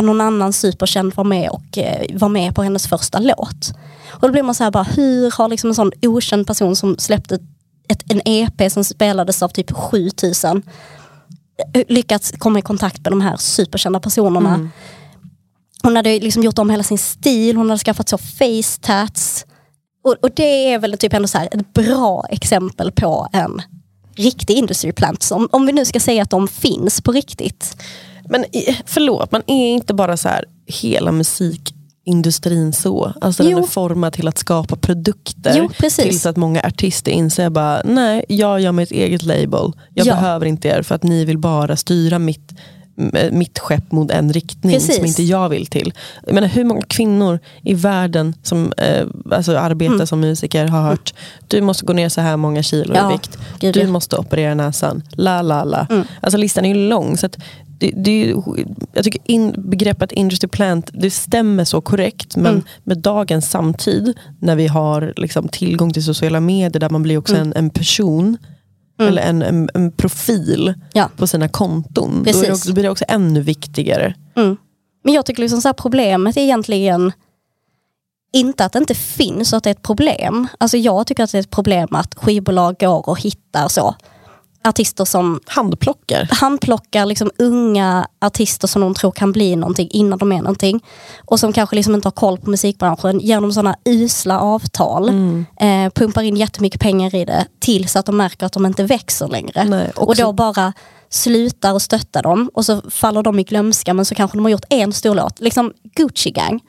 någon annan superkänd var med på hennes första låt. Och då blir man så här bara, hur har liksom en sån okänd person som släppte en EP som spelades av typ 7000 lyckats komma i kontakt med de här superkända personerna. Hon hade liksom gjort om hela sin stil, hon hade skaffat så face tats och det är väl typ ändå så här ett bra exempel på en riktig industry plant, som om vi nu ska säga att de finns på riktigt. Men förlåt, man är inte bara så här hela musikindustrin så. Alltså den är formad till att skapa produkter. Jo, precis. Tills att många artister inser bara, nej, jag gör mitt eget label. Jag behöver inte er för att ni vill bara styra mitt skepp mot en riktning som inte jag vill till. Jag menar, hur många kvinnor i världen som arbetar som musiker har hört du måste gå ner så här många kilo i vikt. Gud, du måste operera näsan. Alltså listan är ju lång, så att jag tycker begreppet industry plant, det stämmer så korrekt, men med dagens samtid när vi har liksom tillgång till sociala medier där man blir också en person eller en profil på sina konton, då blir det också ännu viktigare. Men jag tycker liksom så här, problemet är egentligen inte att det inte finns och att det är ett problem. Alltså jag tycker att det är ett problem att skivbolag går och hittar så artister som handplockar liksom unga artister som de tror kan bli någonting innan de är någonting, och som kanske liksom inte har koll på musikbranschen, genom sådana usla avtal pumpar in jättemycket pengar i det tills att de märker att de inte växer längre. Nej, och då bara slutar och stöttar dem, och så faller de i glömska, men så kanske de har gjort en stor låt, liksom Gucci Gang.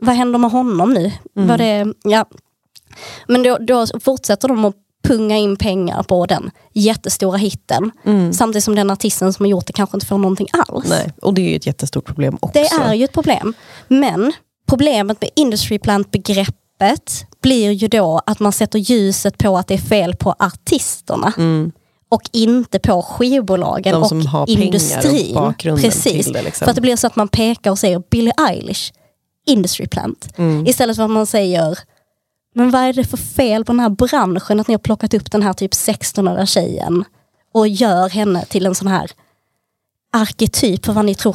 Vad händer med honom nu? Var det, ja. Men då fortsätter de att punga in pengar på den jättestora hitten, samtidigt som den artisten som har gjort det kanske inte får någonting alls. Nej, och det är ju ett jättestort problem också. Det är ju ett problem. Men problemet med industry plant-begreppet blir ju då att man sätter ljuset på att det är fel på artisterna. Och inte på skivbolagen och industrin. De som har pengar och bakgrunden. Precis, till det. Liksom. För att det blir så att man pekar och säger Billie Eilish, industry plant. Istället för att man säger, men vad är det för fel på den här branschen att ni har plockat upp den här typ 16-åriga tjejen och gör henne till en sån här arketyp för vad ni tror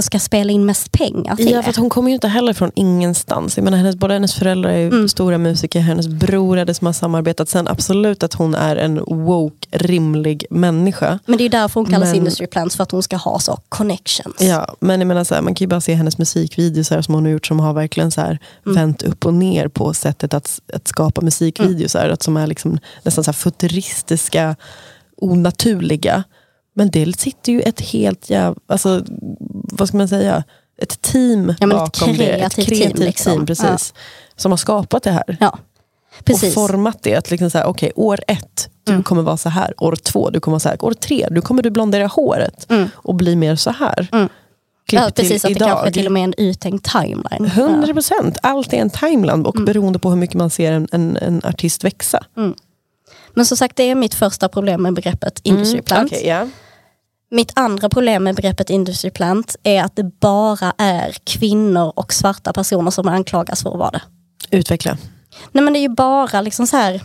ska spela in mest pengar till. Ja, för att hon kommer ju inte heller från ingenstans. Jag menar, både hennes föräldrar är stora musiker, hennes bror är det som har samarbetat. Sen absolut att hon är en woke, rimlig människa. Men det är ju därför hon kallas industry plants, för att hon ska ha så connections. Ja, men jag menar så här, man kan ju bara se hennes musikvideos här som hon har gjort, som har verkligen så här vänt upp och ner på sättet att skapa musikvideos här, att som är liksom nästan så här futuristiska, onaturliga. Men det sitter ju ett helt jävla, alltså, vad ska man säga, ett team bakom ett kreativt team, precis, som har skapat det här. Ja. Precis. Och format det att liksom så här, okej, år 1 du kommer vara så här, år 2 du kommer vara så här, år 3 du kommer du blondera håret och bli mer så här. Ja, precis, att idag. Det kanske till och med är en uttänkt timeline. 100%, allt är en timeline och beroende på hur mycket man ser en artist växa. Men som sagt, det är mitt första problem med begreppet industry plant. Okay, yeah. Mitt andra problem med begreppet industry plant är att det bara är kvinnor och svarta personer som anklagas för att vara det. Utveckla. Nej, men det är ju bara liksom så här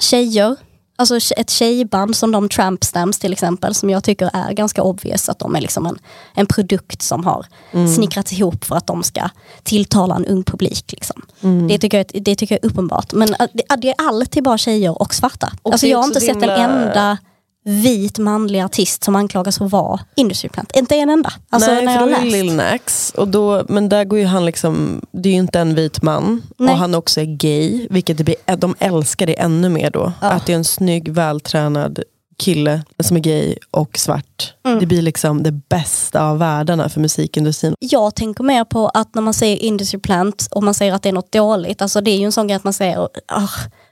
tjejer, alltså ett tjejband som de Tramp Stamps till exempel, som jag tycker är ganska obvious att de är liksom en produkt som har snickrats ihop för att de ska tilltala en ung publik liksom. Det tycker jag är uppenbart, men det är alltid bara tjejer och svarta. Och alltså jag har inte sett en enda vit manlig artist som anklagas för att vara industry plant. Inte en enda. Alltså, nej, när jag läst. Lil Nas, och då, men där går ju han liksom, det är ju inte en vit man. Nej. Och han också är gay, vilket de älskar det ännu mer då. Ja. Att det är en snygg, vältränad kille som är gay och svart. Det blir liksom det bästa av världarna för musikindustrin. Jag tänker mer på att när man säger industry plant och man säger att det är något dåligt, alltså det är ju en sån grej att man säger,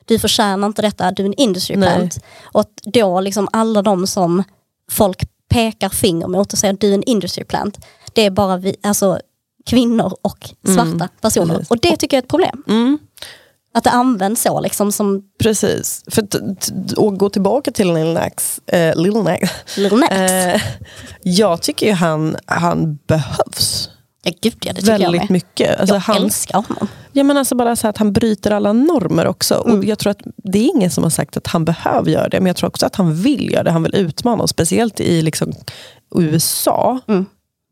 du förtjänar inte detta, du är en industry plant. Och då liksom alla de som folk pekar finger mot och säger du är en industry plant, det är bara kvinnor och svarta personer. Precis. Och det tycker jag är ett problem. Att det används så liksom som... Precis. För att gå tillbaka till Lil Nas. Jag tycker ju han behövs. Ja, gud, ja, det tycker väldigt jag mycket. Alltså, jag älskar honom. Ja, men alltså bara så att han bryter alla normer också. Och jag tror att det är ingen som har sagt att han behöver göra det. Men jag tror också att han vill göra det. Han vill utmana oss. Speciellt i liksom USA.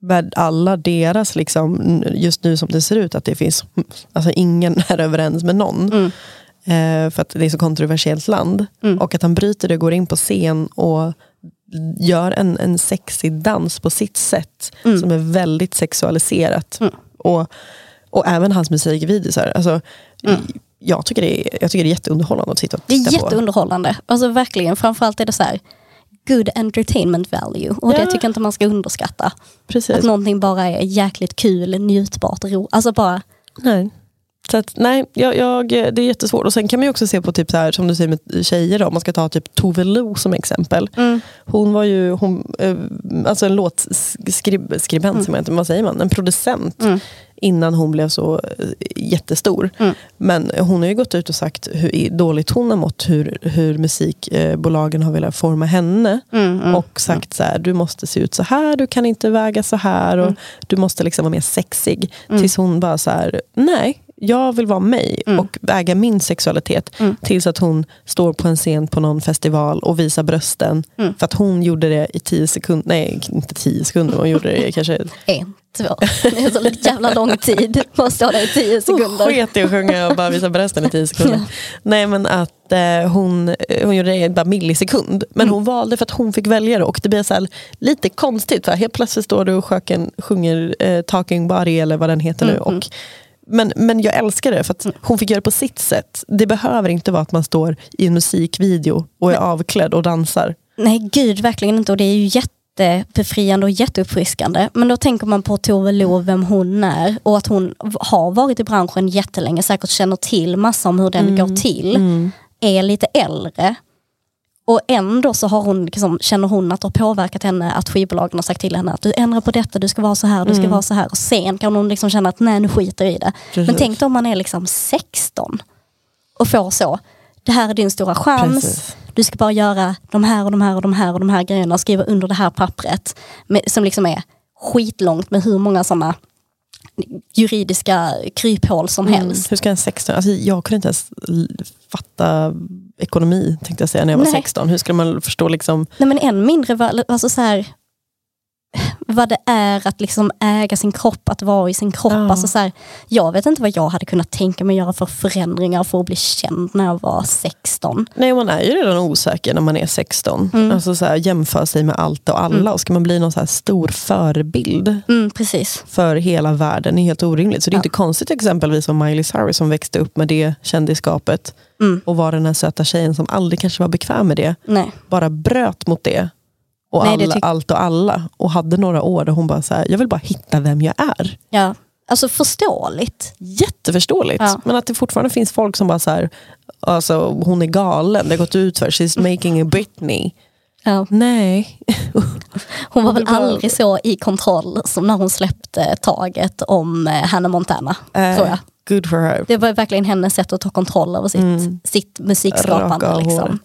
Med alla deras liksom, just nu som det ser ut att det finns, alltså ingen är överens med någon. För att det är så kontroversiellt land. Och att han bryter det, går in på scen och gör en sexig dans på sitt sätt som är väldigt sexualiserat. Och även hans musikvideos här. Alltså, jag tycker det är jätteunderhållande att sitta och titta på. Det är jätteunderhållande. Alltså verkligen, framförallt är det så här good entertainment value. Och det tycker jag inte man ska underskatta. Precis. Att någonting bara är jäkligt kul, njutbart, alltså bara... Nej. Så att, nej, det är jättesvårt. Och sen kan man ju också se på typ så här, som du säger med tjejer då, om man ska ta typ Tove Lo som exempel. Hon var ju alltså en låtskribent, vad säger man? En producent innan hon blev så jättestor. Men hon har ju gått ut och sagt hur dåligt hon har mått, hur musikbolagen har velat forma henne och sagt så här, du måste se ut så här, du kan inte väga så här och du måste liksom vara mer sexig tills hon bara så här, nej, jag vill vara mig och äga min sexualitet tills att hon står på en scen på någon festival och visar brösten för att hon gjorde det i 10 sekunder, nej inte 10 sekunder, hon gjorde det kanske 1, 2, det är så jävla lång tid, måste ha det i 10 sekunder. Hon sket i att sjunga och bara visa brösten i 10 sekunder. Nej men att hon gjorde det i bara millisekund, men hon valde för att hon fick välja det, och det blir så här lite konstigt, för helt plötsligt står du och sjunger Talking Body eller vad den heter nu och Men jag älskar det för att hon fick göra det på sitt sätt. Det behöver inte vara att man står i en musikvideo och är avklädd och dansar. Nej gud, verkligen inte. Och det är ju jättebefriande och jätteuppfriskande. Men då tänker man på Tove Lo, vem hon är. Och att hon har varit i branschen jättelänge. Säkert känner till massa om hur den går till. Är lite äldre. Och ändå så har hon, liksom, känner hon att det har påverkat henne, att skivbolagen har sagt till henne att du ändrar på detta, du ska vara så här, du ska vara så här. Och sen kan hon liksom känna att nej, nu skiter i det. Precis. Men tänk om man är liksom 16 och får så, det här är din stora chans. Precis. Du ska bara göra de här och de här och de här och de här grejerna och skriva under det här pappret med, som liksom är skitlångt med hur många sådana juridiska kryphål som helst. Hur ska en 16... Alltså jag kunde inte ens fatta ekonomi, tänkte jag säga, när jag var 16. Hur ska man förstå liksom... Nej, men än mindre alltså så här, vad det är att liksom äga sin kropp, att vara i sin kropp. Ja. Alltså så här, jag vet inte vad jag hade kunnat tänka mig göra för förändringar för att bli känd när jag var 16. Nej, man är ju redan osäker när man är 16. Alltså så här, jämför sig med allt och alla och ska man bli någon så här stor förebild precis. För hela världen är helt orimligt. Så det är inte konstigt exempelvis som Miley Cyrus som växte upp med det kändiskapet och var den här söta tjejen som aldrig kanske var bekväm med det. Nej. Bara bröt mot det. Och nej, allt och alla. Och hade några år där hon bara så här, jag vill bara hitta vem jag är. Ja, alltså förståeligt. Jätteförståeligt. Ja. Men att det fortfarande finns folk som bara så här, alltså hon är galen, det har gått ut för, she's making a Britney. Ja. Nej. Hon var väl aldrig så i kontroll som när hon släppte taget om Hannah Montana, tror jag. Good for her. Det var verkligen hennes sätt att ta kontroll över sitt musikskapande. Liksom.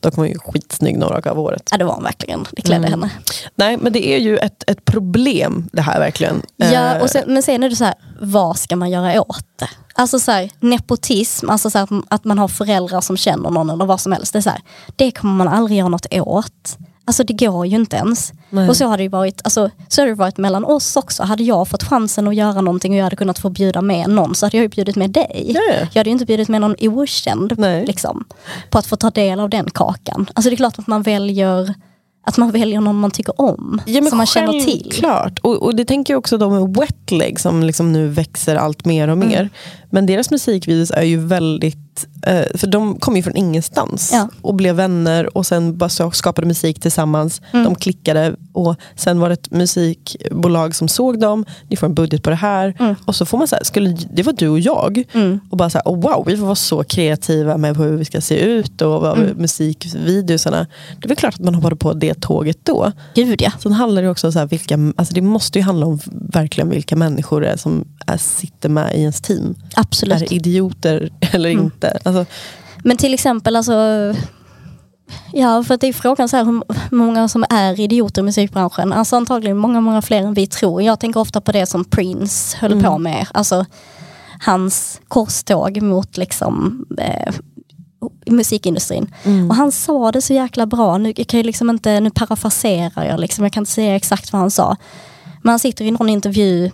Då kom hon ju skitsnygg och raka av håret. Ja, det var hon verkligen. Det klädde henne. Nej, men det är ju ett problem det här verkligen. Ja, och sen, men sen är det så här, vad ska man göra åt det? Alltså så här, nepotism, alltså så här, att man har föräldrar som känner någon eller vad som helst. Det är så här, det kommer man aldrig göra något åt. Alltså det går ju inte ens. Nej. Och så hade det varit, alltså, så hade det varit mellan oss också. Hade jag fått chansen att göra någonting och jag hade kunnat få bjuda med någon, så hade jag ju bjudit med dig. Nej. Jag hade ju inte bjudit med någon okänd liksom, på att få ta del av den kakan. Alltså det är klart att man väljer någon man tycker om, ja, som man känner till. Klart. Och det tänker jag också de Wetleg som liksom nu växer allt mer och mer. Men deras musikvideos är ju väldigt... för de kom ju från ingenstans och blev vänner och sen bara skapade musik tillsammans. De klickade och sen var det ett musikbolag som såg dem. Ni får en budget på det här. Och så får man så här, det var du och jag. Och bara så här, oh, wow, vi får vara så kreativa med hur vi ska se ut och musikvideosarna. Det är väl klart att man hoppade på det tåget då. Gud ja. Sen handlar det också så här, alltså det måste ju handla om verkligen vilka människor det är som sitter med i ens team. Absolut. Är idioter eller inte. Alltså. Men till exempel, alltså, ja, för att det är frågan så här, hur många som är idioter i musikbranschen. Alltså antagligen många, många fler än vi tror. Jag tänker ofta på det som Prince höll på med. Alltså hans korståg mot liksom musikindustrin. Och han sa det så jäkla bra. Nu kan jag liksom inte, nu parafraserar jag liksom. Jag kan inte säga exakt vad han sa. Men han sitter i någon intervju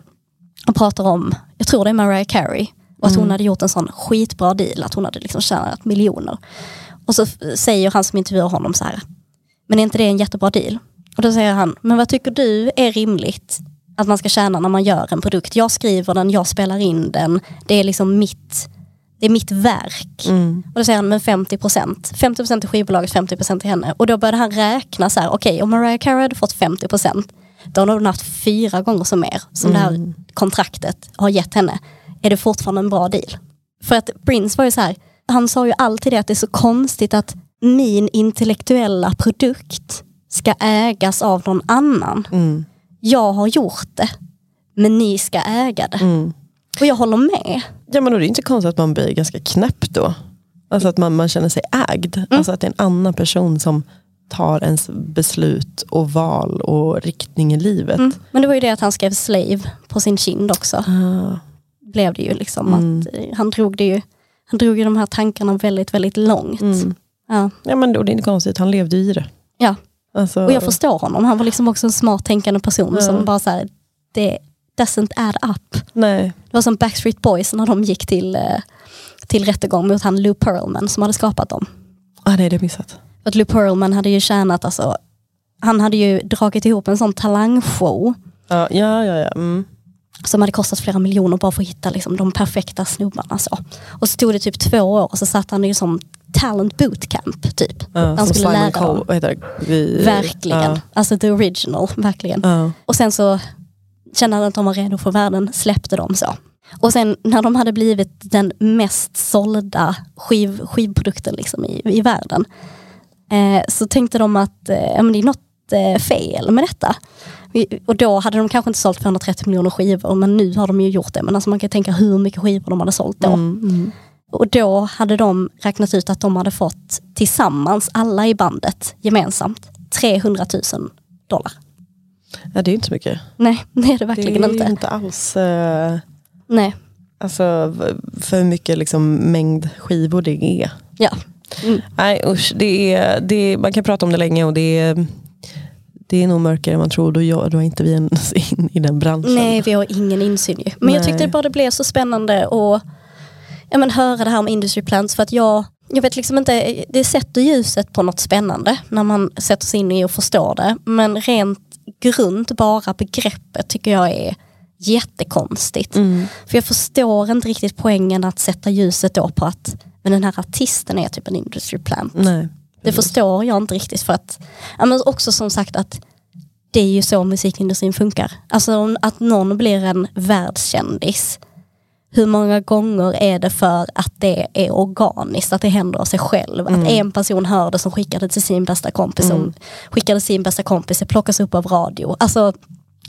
och pratar om, jag tror det är Mariah Carey. Och att hon hade gjort en sån skitbra deal. Att hon hade liksom tjänat miljoner. Och så säger han som intervjuar honom så här, men är inte det en jättebra deal? Och då säger han, men vad tycker du är rimligt att man ska tjäna när man gör en produkt? Jag skriver den, jag spelar in den. Det är liksom mitt verk. Och då säger han, men 50% är skivbolaget, 50% är henne. Och då började han räkna så här, okej, om Mariah Carey hade fått 50%, då har hon haft 4 gånger så mer som det här kontraktet har gett henne. Är det fortfarande en bra deal? För att Prince var ju så här, han sa ju alltid det, att det är så konstigt att min intellektuella produkt ska ägas av någon annan. Jag har gjort det, men ni ska äga det. Och jag håller med. Ja, men då är det inte konstigt att man blir ganska knäpp då. Alltså att man känner sig ägd. Alltså att det är en annan person som tar ens beslut och val och riktning i livet. Men det var ju det att han skrev slave på sin kind också. blev det ju liksom att han drog ju de här tankarna väldigt, väldigt långt. Mm. Ja, men då det är inte konstigt, han levde ju i det. Ja. Alltså, och jag förstår honom. Han var liksom också en smart tänkande person som bara så här, det doesn't add up. Nej. Det var som Backstreet Boys när de gick till rättegång mot han Lou Pearlman som hade skapat dem. Ah, nej, det missat. Att Lou Pearlman hade ju tjänat, alltså han hade ju dragit ihop en sån talangshow. Ja. Mm. Som hade kostat flera miljoner bara för att hitta liksom de perfekta snubbarna så. Och så tog det typ 2 år och så satt han ju som talent bootcamp typ. Han skulle lära dem. Verkligen. Alltså the original, verkligen. Och sen så kände han att de var redo för världen, släppte dem så. Och sen när de hade blivit den mest sålda skivprodukten liksom i världen, så tänkte de att det är något fel med detta. Och då hade de kanske inte sålt 230 miljoner skivor, men nu har de ju gjort det. Men alltså man kan tänka hur mycket skivor de hade sålt då. Och då hade de räknat ut att de hade fått tillsammans, alla i bandet gemensamt, $300,000. Ja, det är inte så mycket. Nej, det är det verkligen inte. Det är inte alls... Nej. Alltså för mycket liksom mängd skivor det är. Ja. Mm. Nej, usch, det är, man kan prata om det länge och det är nog mörkare än man tror. Då är inte vi ens in i den branschen. Nej, vi har ingen insyn ju. Men jag tyckte bara det blev så spännande att höra det här om Industry Plants, för att jag vet liksom inte, det sätter ljuset på något spännande när man sätter sig in i och förstår det. Men rent grund, bara begreppet tycker jag är jättekonstigt. För jag förstår inte riktigt poängen att sätta ljuset då på att men den här artisten är typ en industry plant. Nej, det förstår jag inte riktigt, för att men också som sagt att det är ju så musikindustrin funkar. Alltså att någon blir en världskändis. Hur många gånger är det för att det är organiskt, att det händer av sig själv, att en person hör det som skickade till sin bästa kompis och plockas upp av radio. Alltså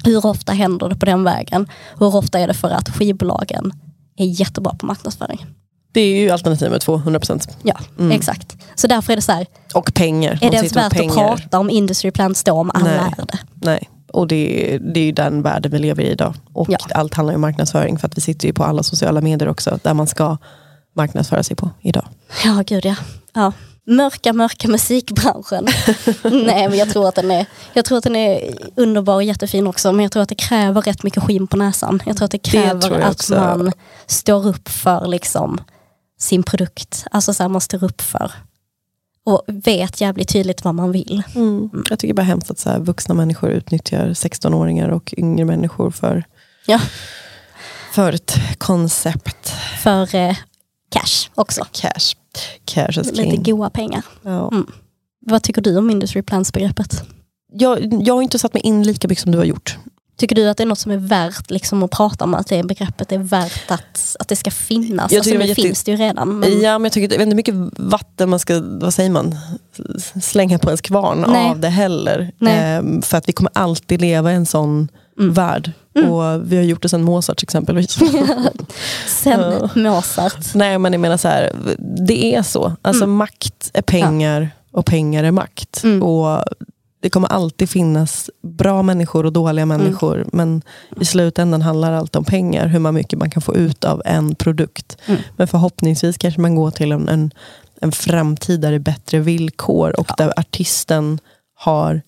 hur ofta händer det på den vägen? Hur ofta är det för att skivbolagen är jättebra på marknadsföring? Det är ju alternativet 200%. Ja, exakt. Så därför är det så här... Och pengar. Är det ens värt att prata om Industry Plants då om alla är det? Nej, och det är ju den världen vi lever i idag. Och allt handlar ju om marknadsföring, för att vi sitter ju på alla sociala medier också där man ska marknadsföra sig på idag. Ja, gud ja. Ja. Mörka musikbranschen. Nej, men jag tror att den är underbar och jättefin också, men jag tror att det kräver rätt mycket skinn på näsan. Jag tror att det kräver att man står upp för liksom sin produkt. Alltså så här, man står upp för och vet jävligt tydligt vad man vill. Jag tycker bara hemskt att så här, vuxna människor utnyttjar 16-åringar och yngre människor för ett koncept. För cash också. Cash is king. Lite goa pengar. Ja. Vad tycker du om industry plans-begreppet? Jag har inte satt mig in lika mycket som du har gjort. Tycker du att det är något som är värt liksom att prata om? Att det begreppet är värt att det ska finnas? Jag tycker alltså, det finns det ju redan. Men... Ja, men jag tycker inte mycket vatten man ska, vad säger man, slänga på ens kvarn av det heller. För att vi kommer alltid leva i en sån värld. Och vi har gjort det sen Mozart till exempel. Sen Mozart. Nej, men jag menar så här, det är så. Alltså makt är pengar och pengar är makt. Och det kommer alltid finnas bra människor och dåliga människor. Men i slutändan handlar allt om pengar. Hur mycket man kan få ut av en produkt. Men förhoppningsvis kanske man går till en framtid där det är bättre villkor. Och där artisten har...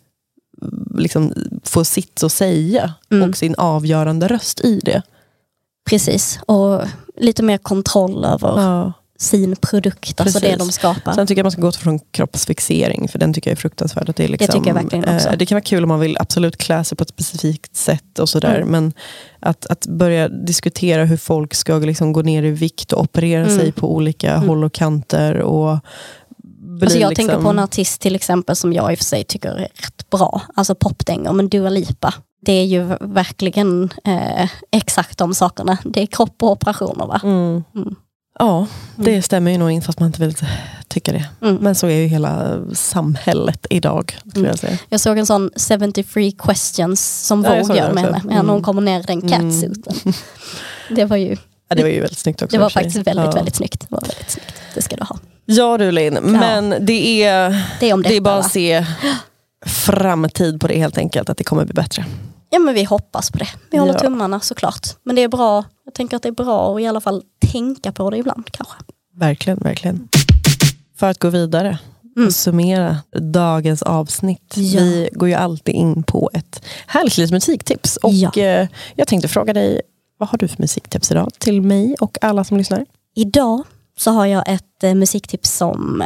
liksom få sitt och säga och sin avgörande röst i det. Precis, och lite mer kontroll över sin produkt, alltså det de skapar. Sen tycker jag man ska gå från kroppsfixering, för den tycker jag är fruktansvärd. Att det är liksom, det tycker jag verkligen också. Det kan vara kul om man vill absolut klä sig på ett specifikt sätt och sådär, men att börja diskutera hur folk ska liksom gå ner i vikt och operera sig på olika håll och kanter och alltså jag tänker på en artist till exempel som jag i och för sig tycker är rätt bra, alltså popdänger, men Dua Lipa, det är ju verkligen exakt de sakerna, det är kropp och operationer, va? Ja, det stämmer ju nog in, fast man inte vill tycka det. Men så är ju hela samhället idag, skulle jag säga. Jag såg en sån 73 questions som Vogue gör med henne, när hon kommer ner i den catsuiten. Det var ju väldigt snyggt också. Det var faktiskt väldigt snyggt. Det var väldigt snyggt. Det ska du ha. Ja du Lin, men det är bara att se framtid på det helt enkelt, att det kommer bli bättre. Ja, men vi hoppas på det. Vi håller tummarna såklart. Men det är bra. Jag tänker att det är bra att i alla fall tänka på det ibland kanske. Verkligen, verkligen. För att gå vidare och summera dagens avsnitt. Ja. Vi går ju alltid in på ett härligt musiktips. Och jag tänkte fråga dig, vad har du för musiktips idag till mig och alla som lyssnar? Idag så har jag ett musiktips som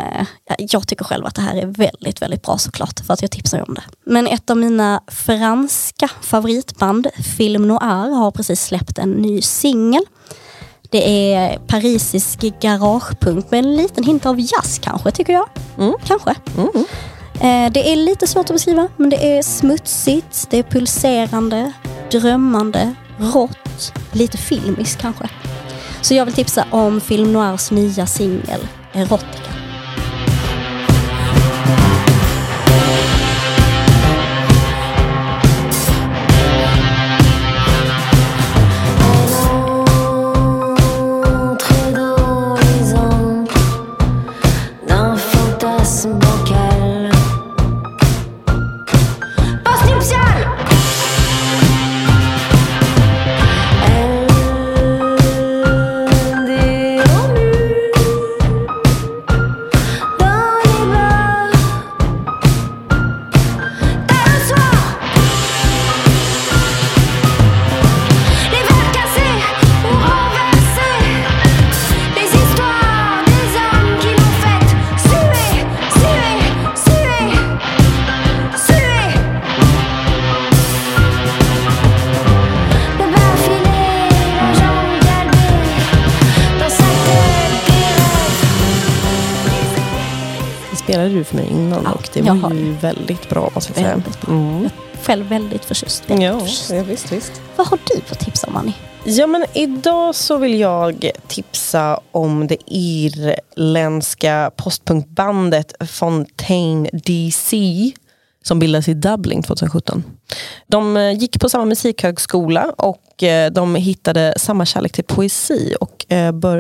jag tycker själv att det här är väldigt, väldigt bra såklart för att jag tipsar om det. Men ett av mina franska favoritband, Film Noir, har precis släppt en ny singel. Det är parisisk garagepunk med en liten hint av jazz kanske, tycker jag. Mm. Kanske. Mm. Det är lite svårt att beskriva, men det är smutsigt, det är pulserande, drömmande, rått, lite filmiskt kanske. Så jag vill tipsa om Film Noirs nya singel, Erotica. För mig innan och det var ju väldigt bra måste jag säga. Väldigt bra. Mm. Själv väldigt förtjust. Ja, visst. Vad har du för tips om, Annie? Ja, men idag så vill jag tipsa om det irländska postpunkbandet Fontaine DC som bildades i Dublin 2017. De gick på samma musikhögskola och de hittade samma kärlek till poesi och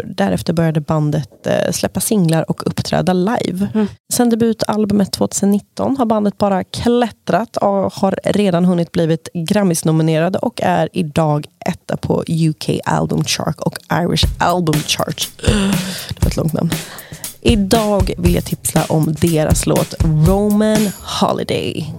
därefter började bandet släppa singlar och uppträda live. Mm. Sen debutalbumet 2019 har bandet bara klättrat och har redan hunnit blivit Grammis-nominerade och är idag etta på UK Album Chart och Irish Album Chart. Det var ett långt namn. Idag vill jag tipsa om deras låt Roman Holiday.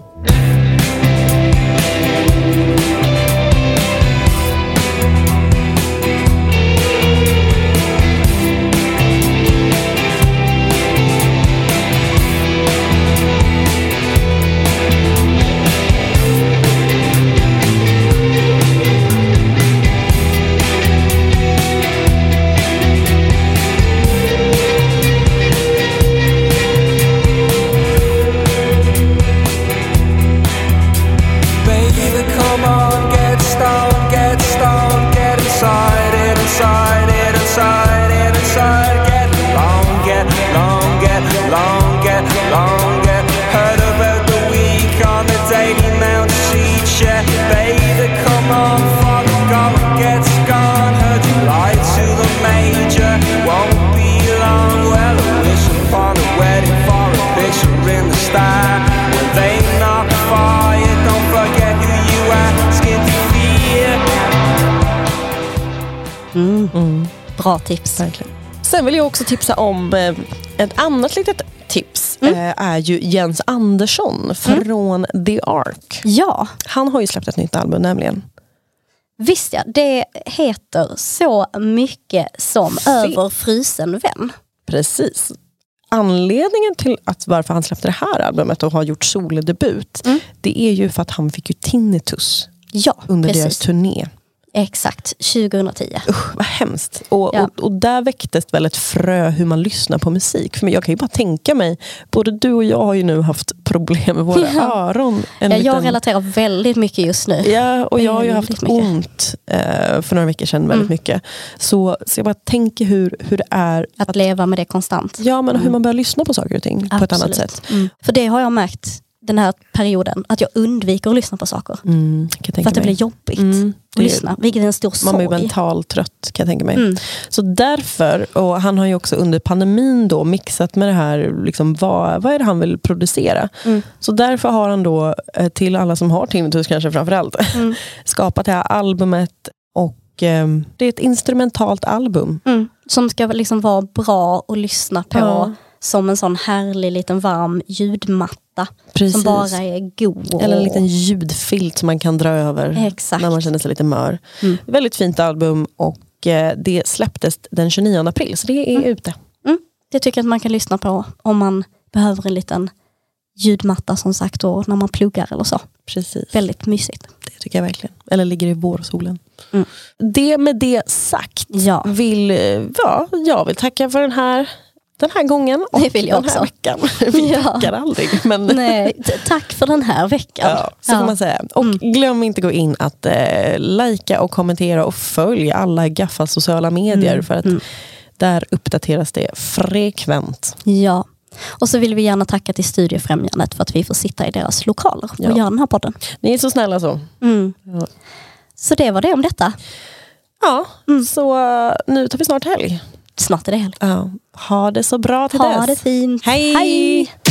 Bra tips. Verkligen. Sen vill jag också tipsa om ett annat litet tips är ju Jens Andersson från The Ark. Ja. Han har ju släppt ett nytt album nämligen. Visst ja, det heter Så mycket som Överfrysen vän. Precis. Anledningen till att varför han släppte det här albumet och har gjort soldebut det är ju för att han fick ju tinnitus under deras turné. Exakt, 2010. Vad hemskt. Och där väcktes väl ett frö hur man lyssnar på musik. För jag kan ju bara tänka mig, både du och jag har ju nu haft problem med våra öron. Jag relaterar väldigt mycket just nu. Ja, och jag har ju haft ont för några veckor sedan väldigt mycket. Så jag bara tänker hur det är. Att leva med det konstant. Ja, men hur man börjar lyssna på saker och ting på ett annat sätt. Mm. För det har jag märkt den här perioden att jag undviker att lyssna på saker. Mm, för att det blir jobbigt att lyssna. Vilket är en stor sorg. Man blir mentalt trött, kan jag tänka mig. Mm. Så därför, och han har ju också under pandemin då mixat med det här, liksom, vad är det han vill producera? Mm. Så därför har han då, till alla som har tinnitus kanske framförallt, skapat det här albumet. Och det är ett instrumentalt album. Mm. Som ska liksom vara bra att lyssna på. Ja. Som en sån härlig liten varm ljudmatta. Precis. Som bara är god. Eller en liten ljudfilt som man kan dra över. Exakt. När man känner sig lite mör. Mm. Väldigt fint album, och det släpptes den 29 april. Så det är ute. Mm. Det tycker jag att man kan lyssna på om man behöver en liten ljudmatta, som sagt, då, när man pluggar eller så. Precis. Väldigt mysigt. Det tycker jag verkligen. Eller ligger i vårsolen. Mm. Det med det sagt jag vill tacka för den här gången och den här veckan. Vi tackar aldrig. Men nej, tack för den här veckan. Ja, så kan man säga. Och glöm inte gå in att likea och kommentera och följa alla Gaffa sociala medier för att där uppdateras det frekvent. Ja. Och så vill vi gärna tacka till Studiefrämjandet för att vi får sitta i deras lokaler och göra den här podden. Ni är så snälla så. Mm. Ja. Så det var det om detta. Ja, så nu tar vi snart helg. Snart är det helg. Ja. Ha det så bra till dess. Ha det fint. Hej! Hej.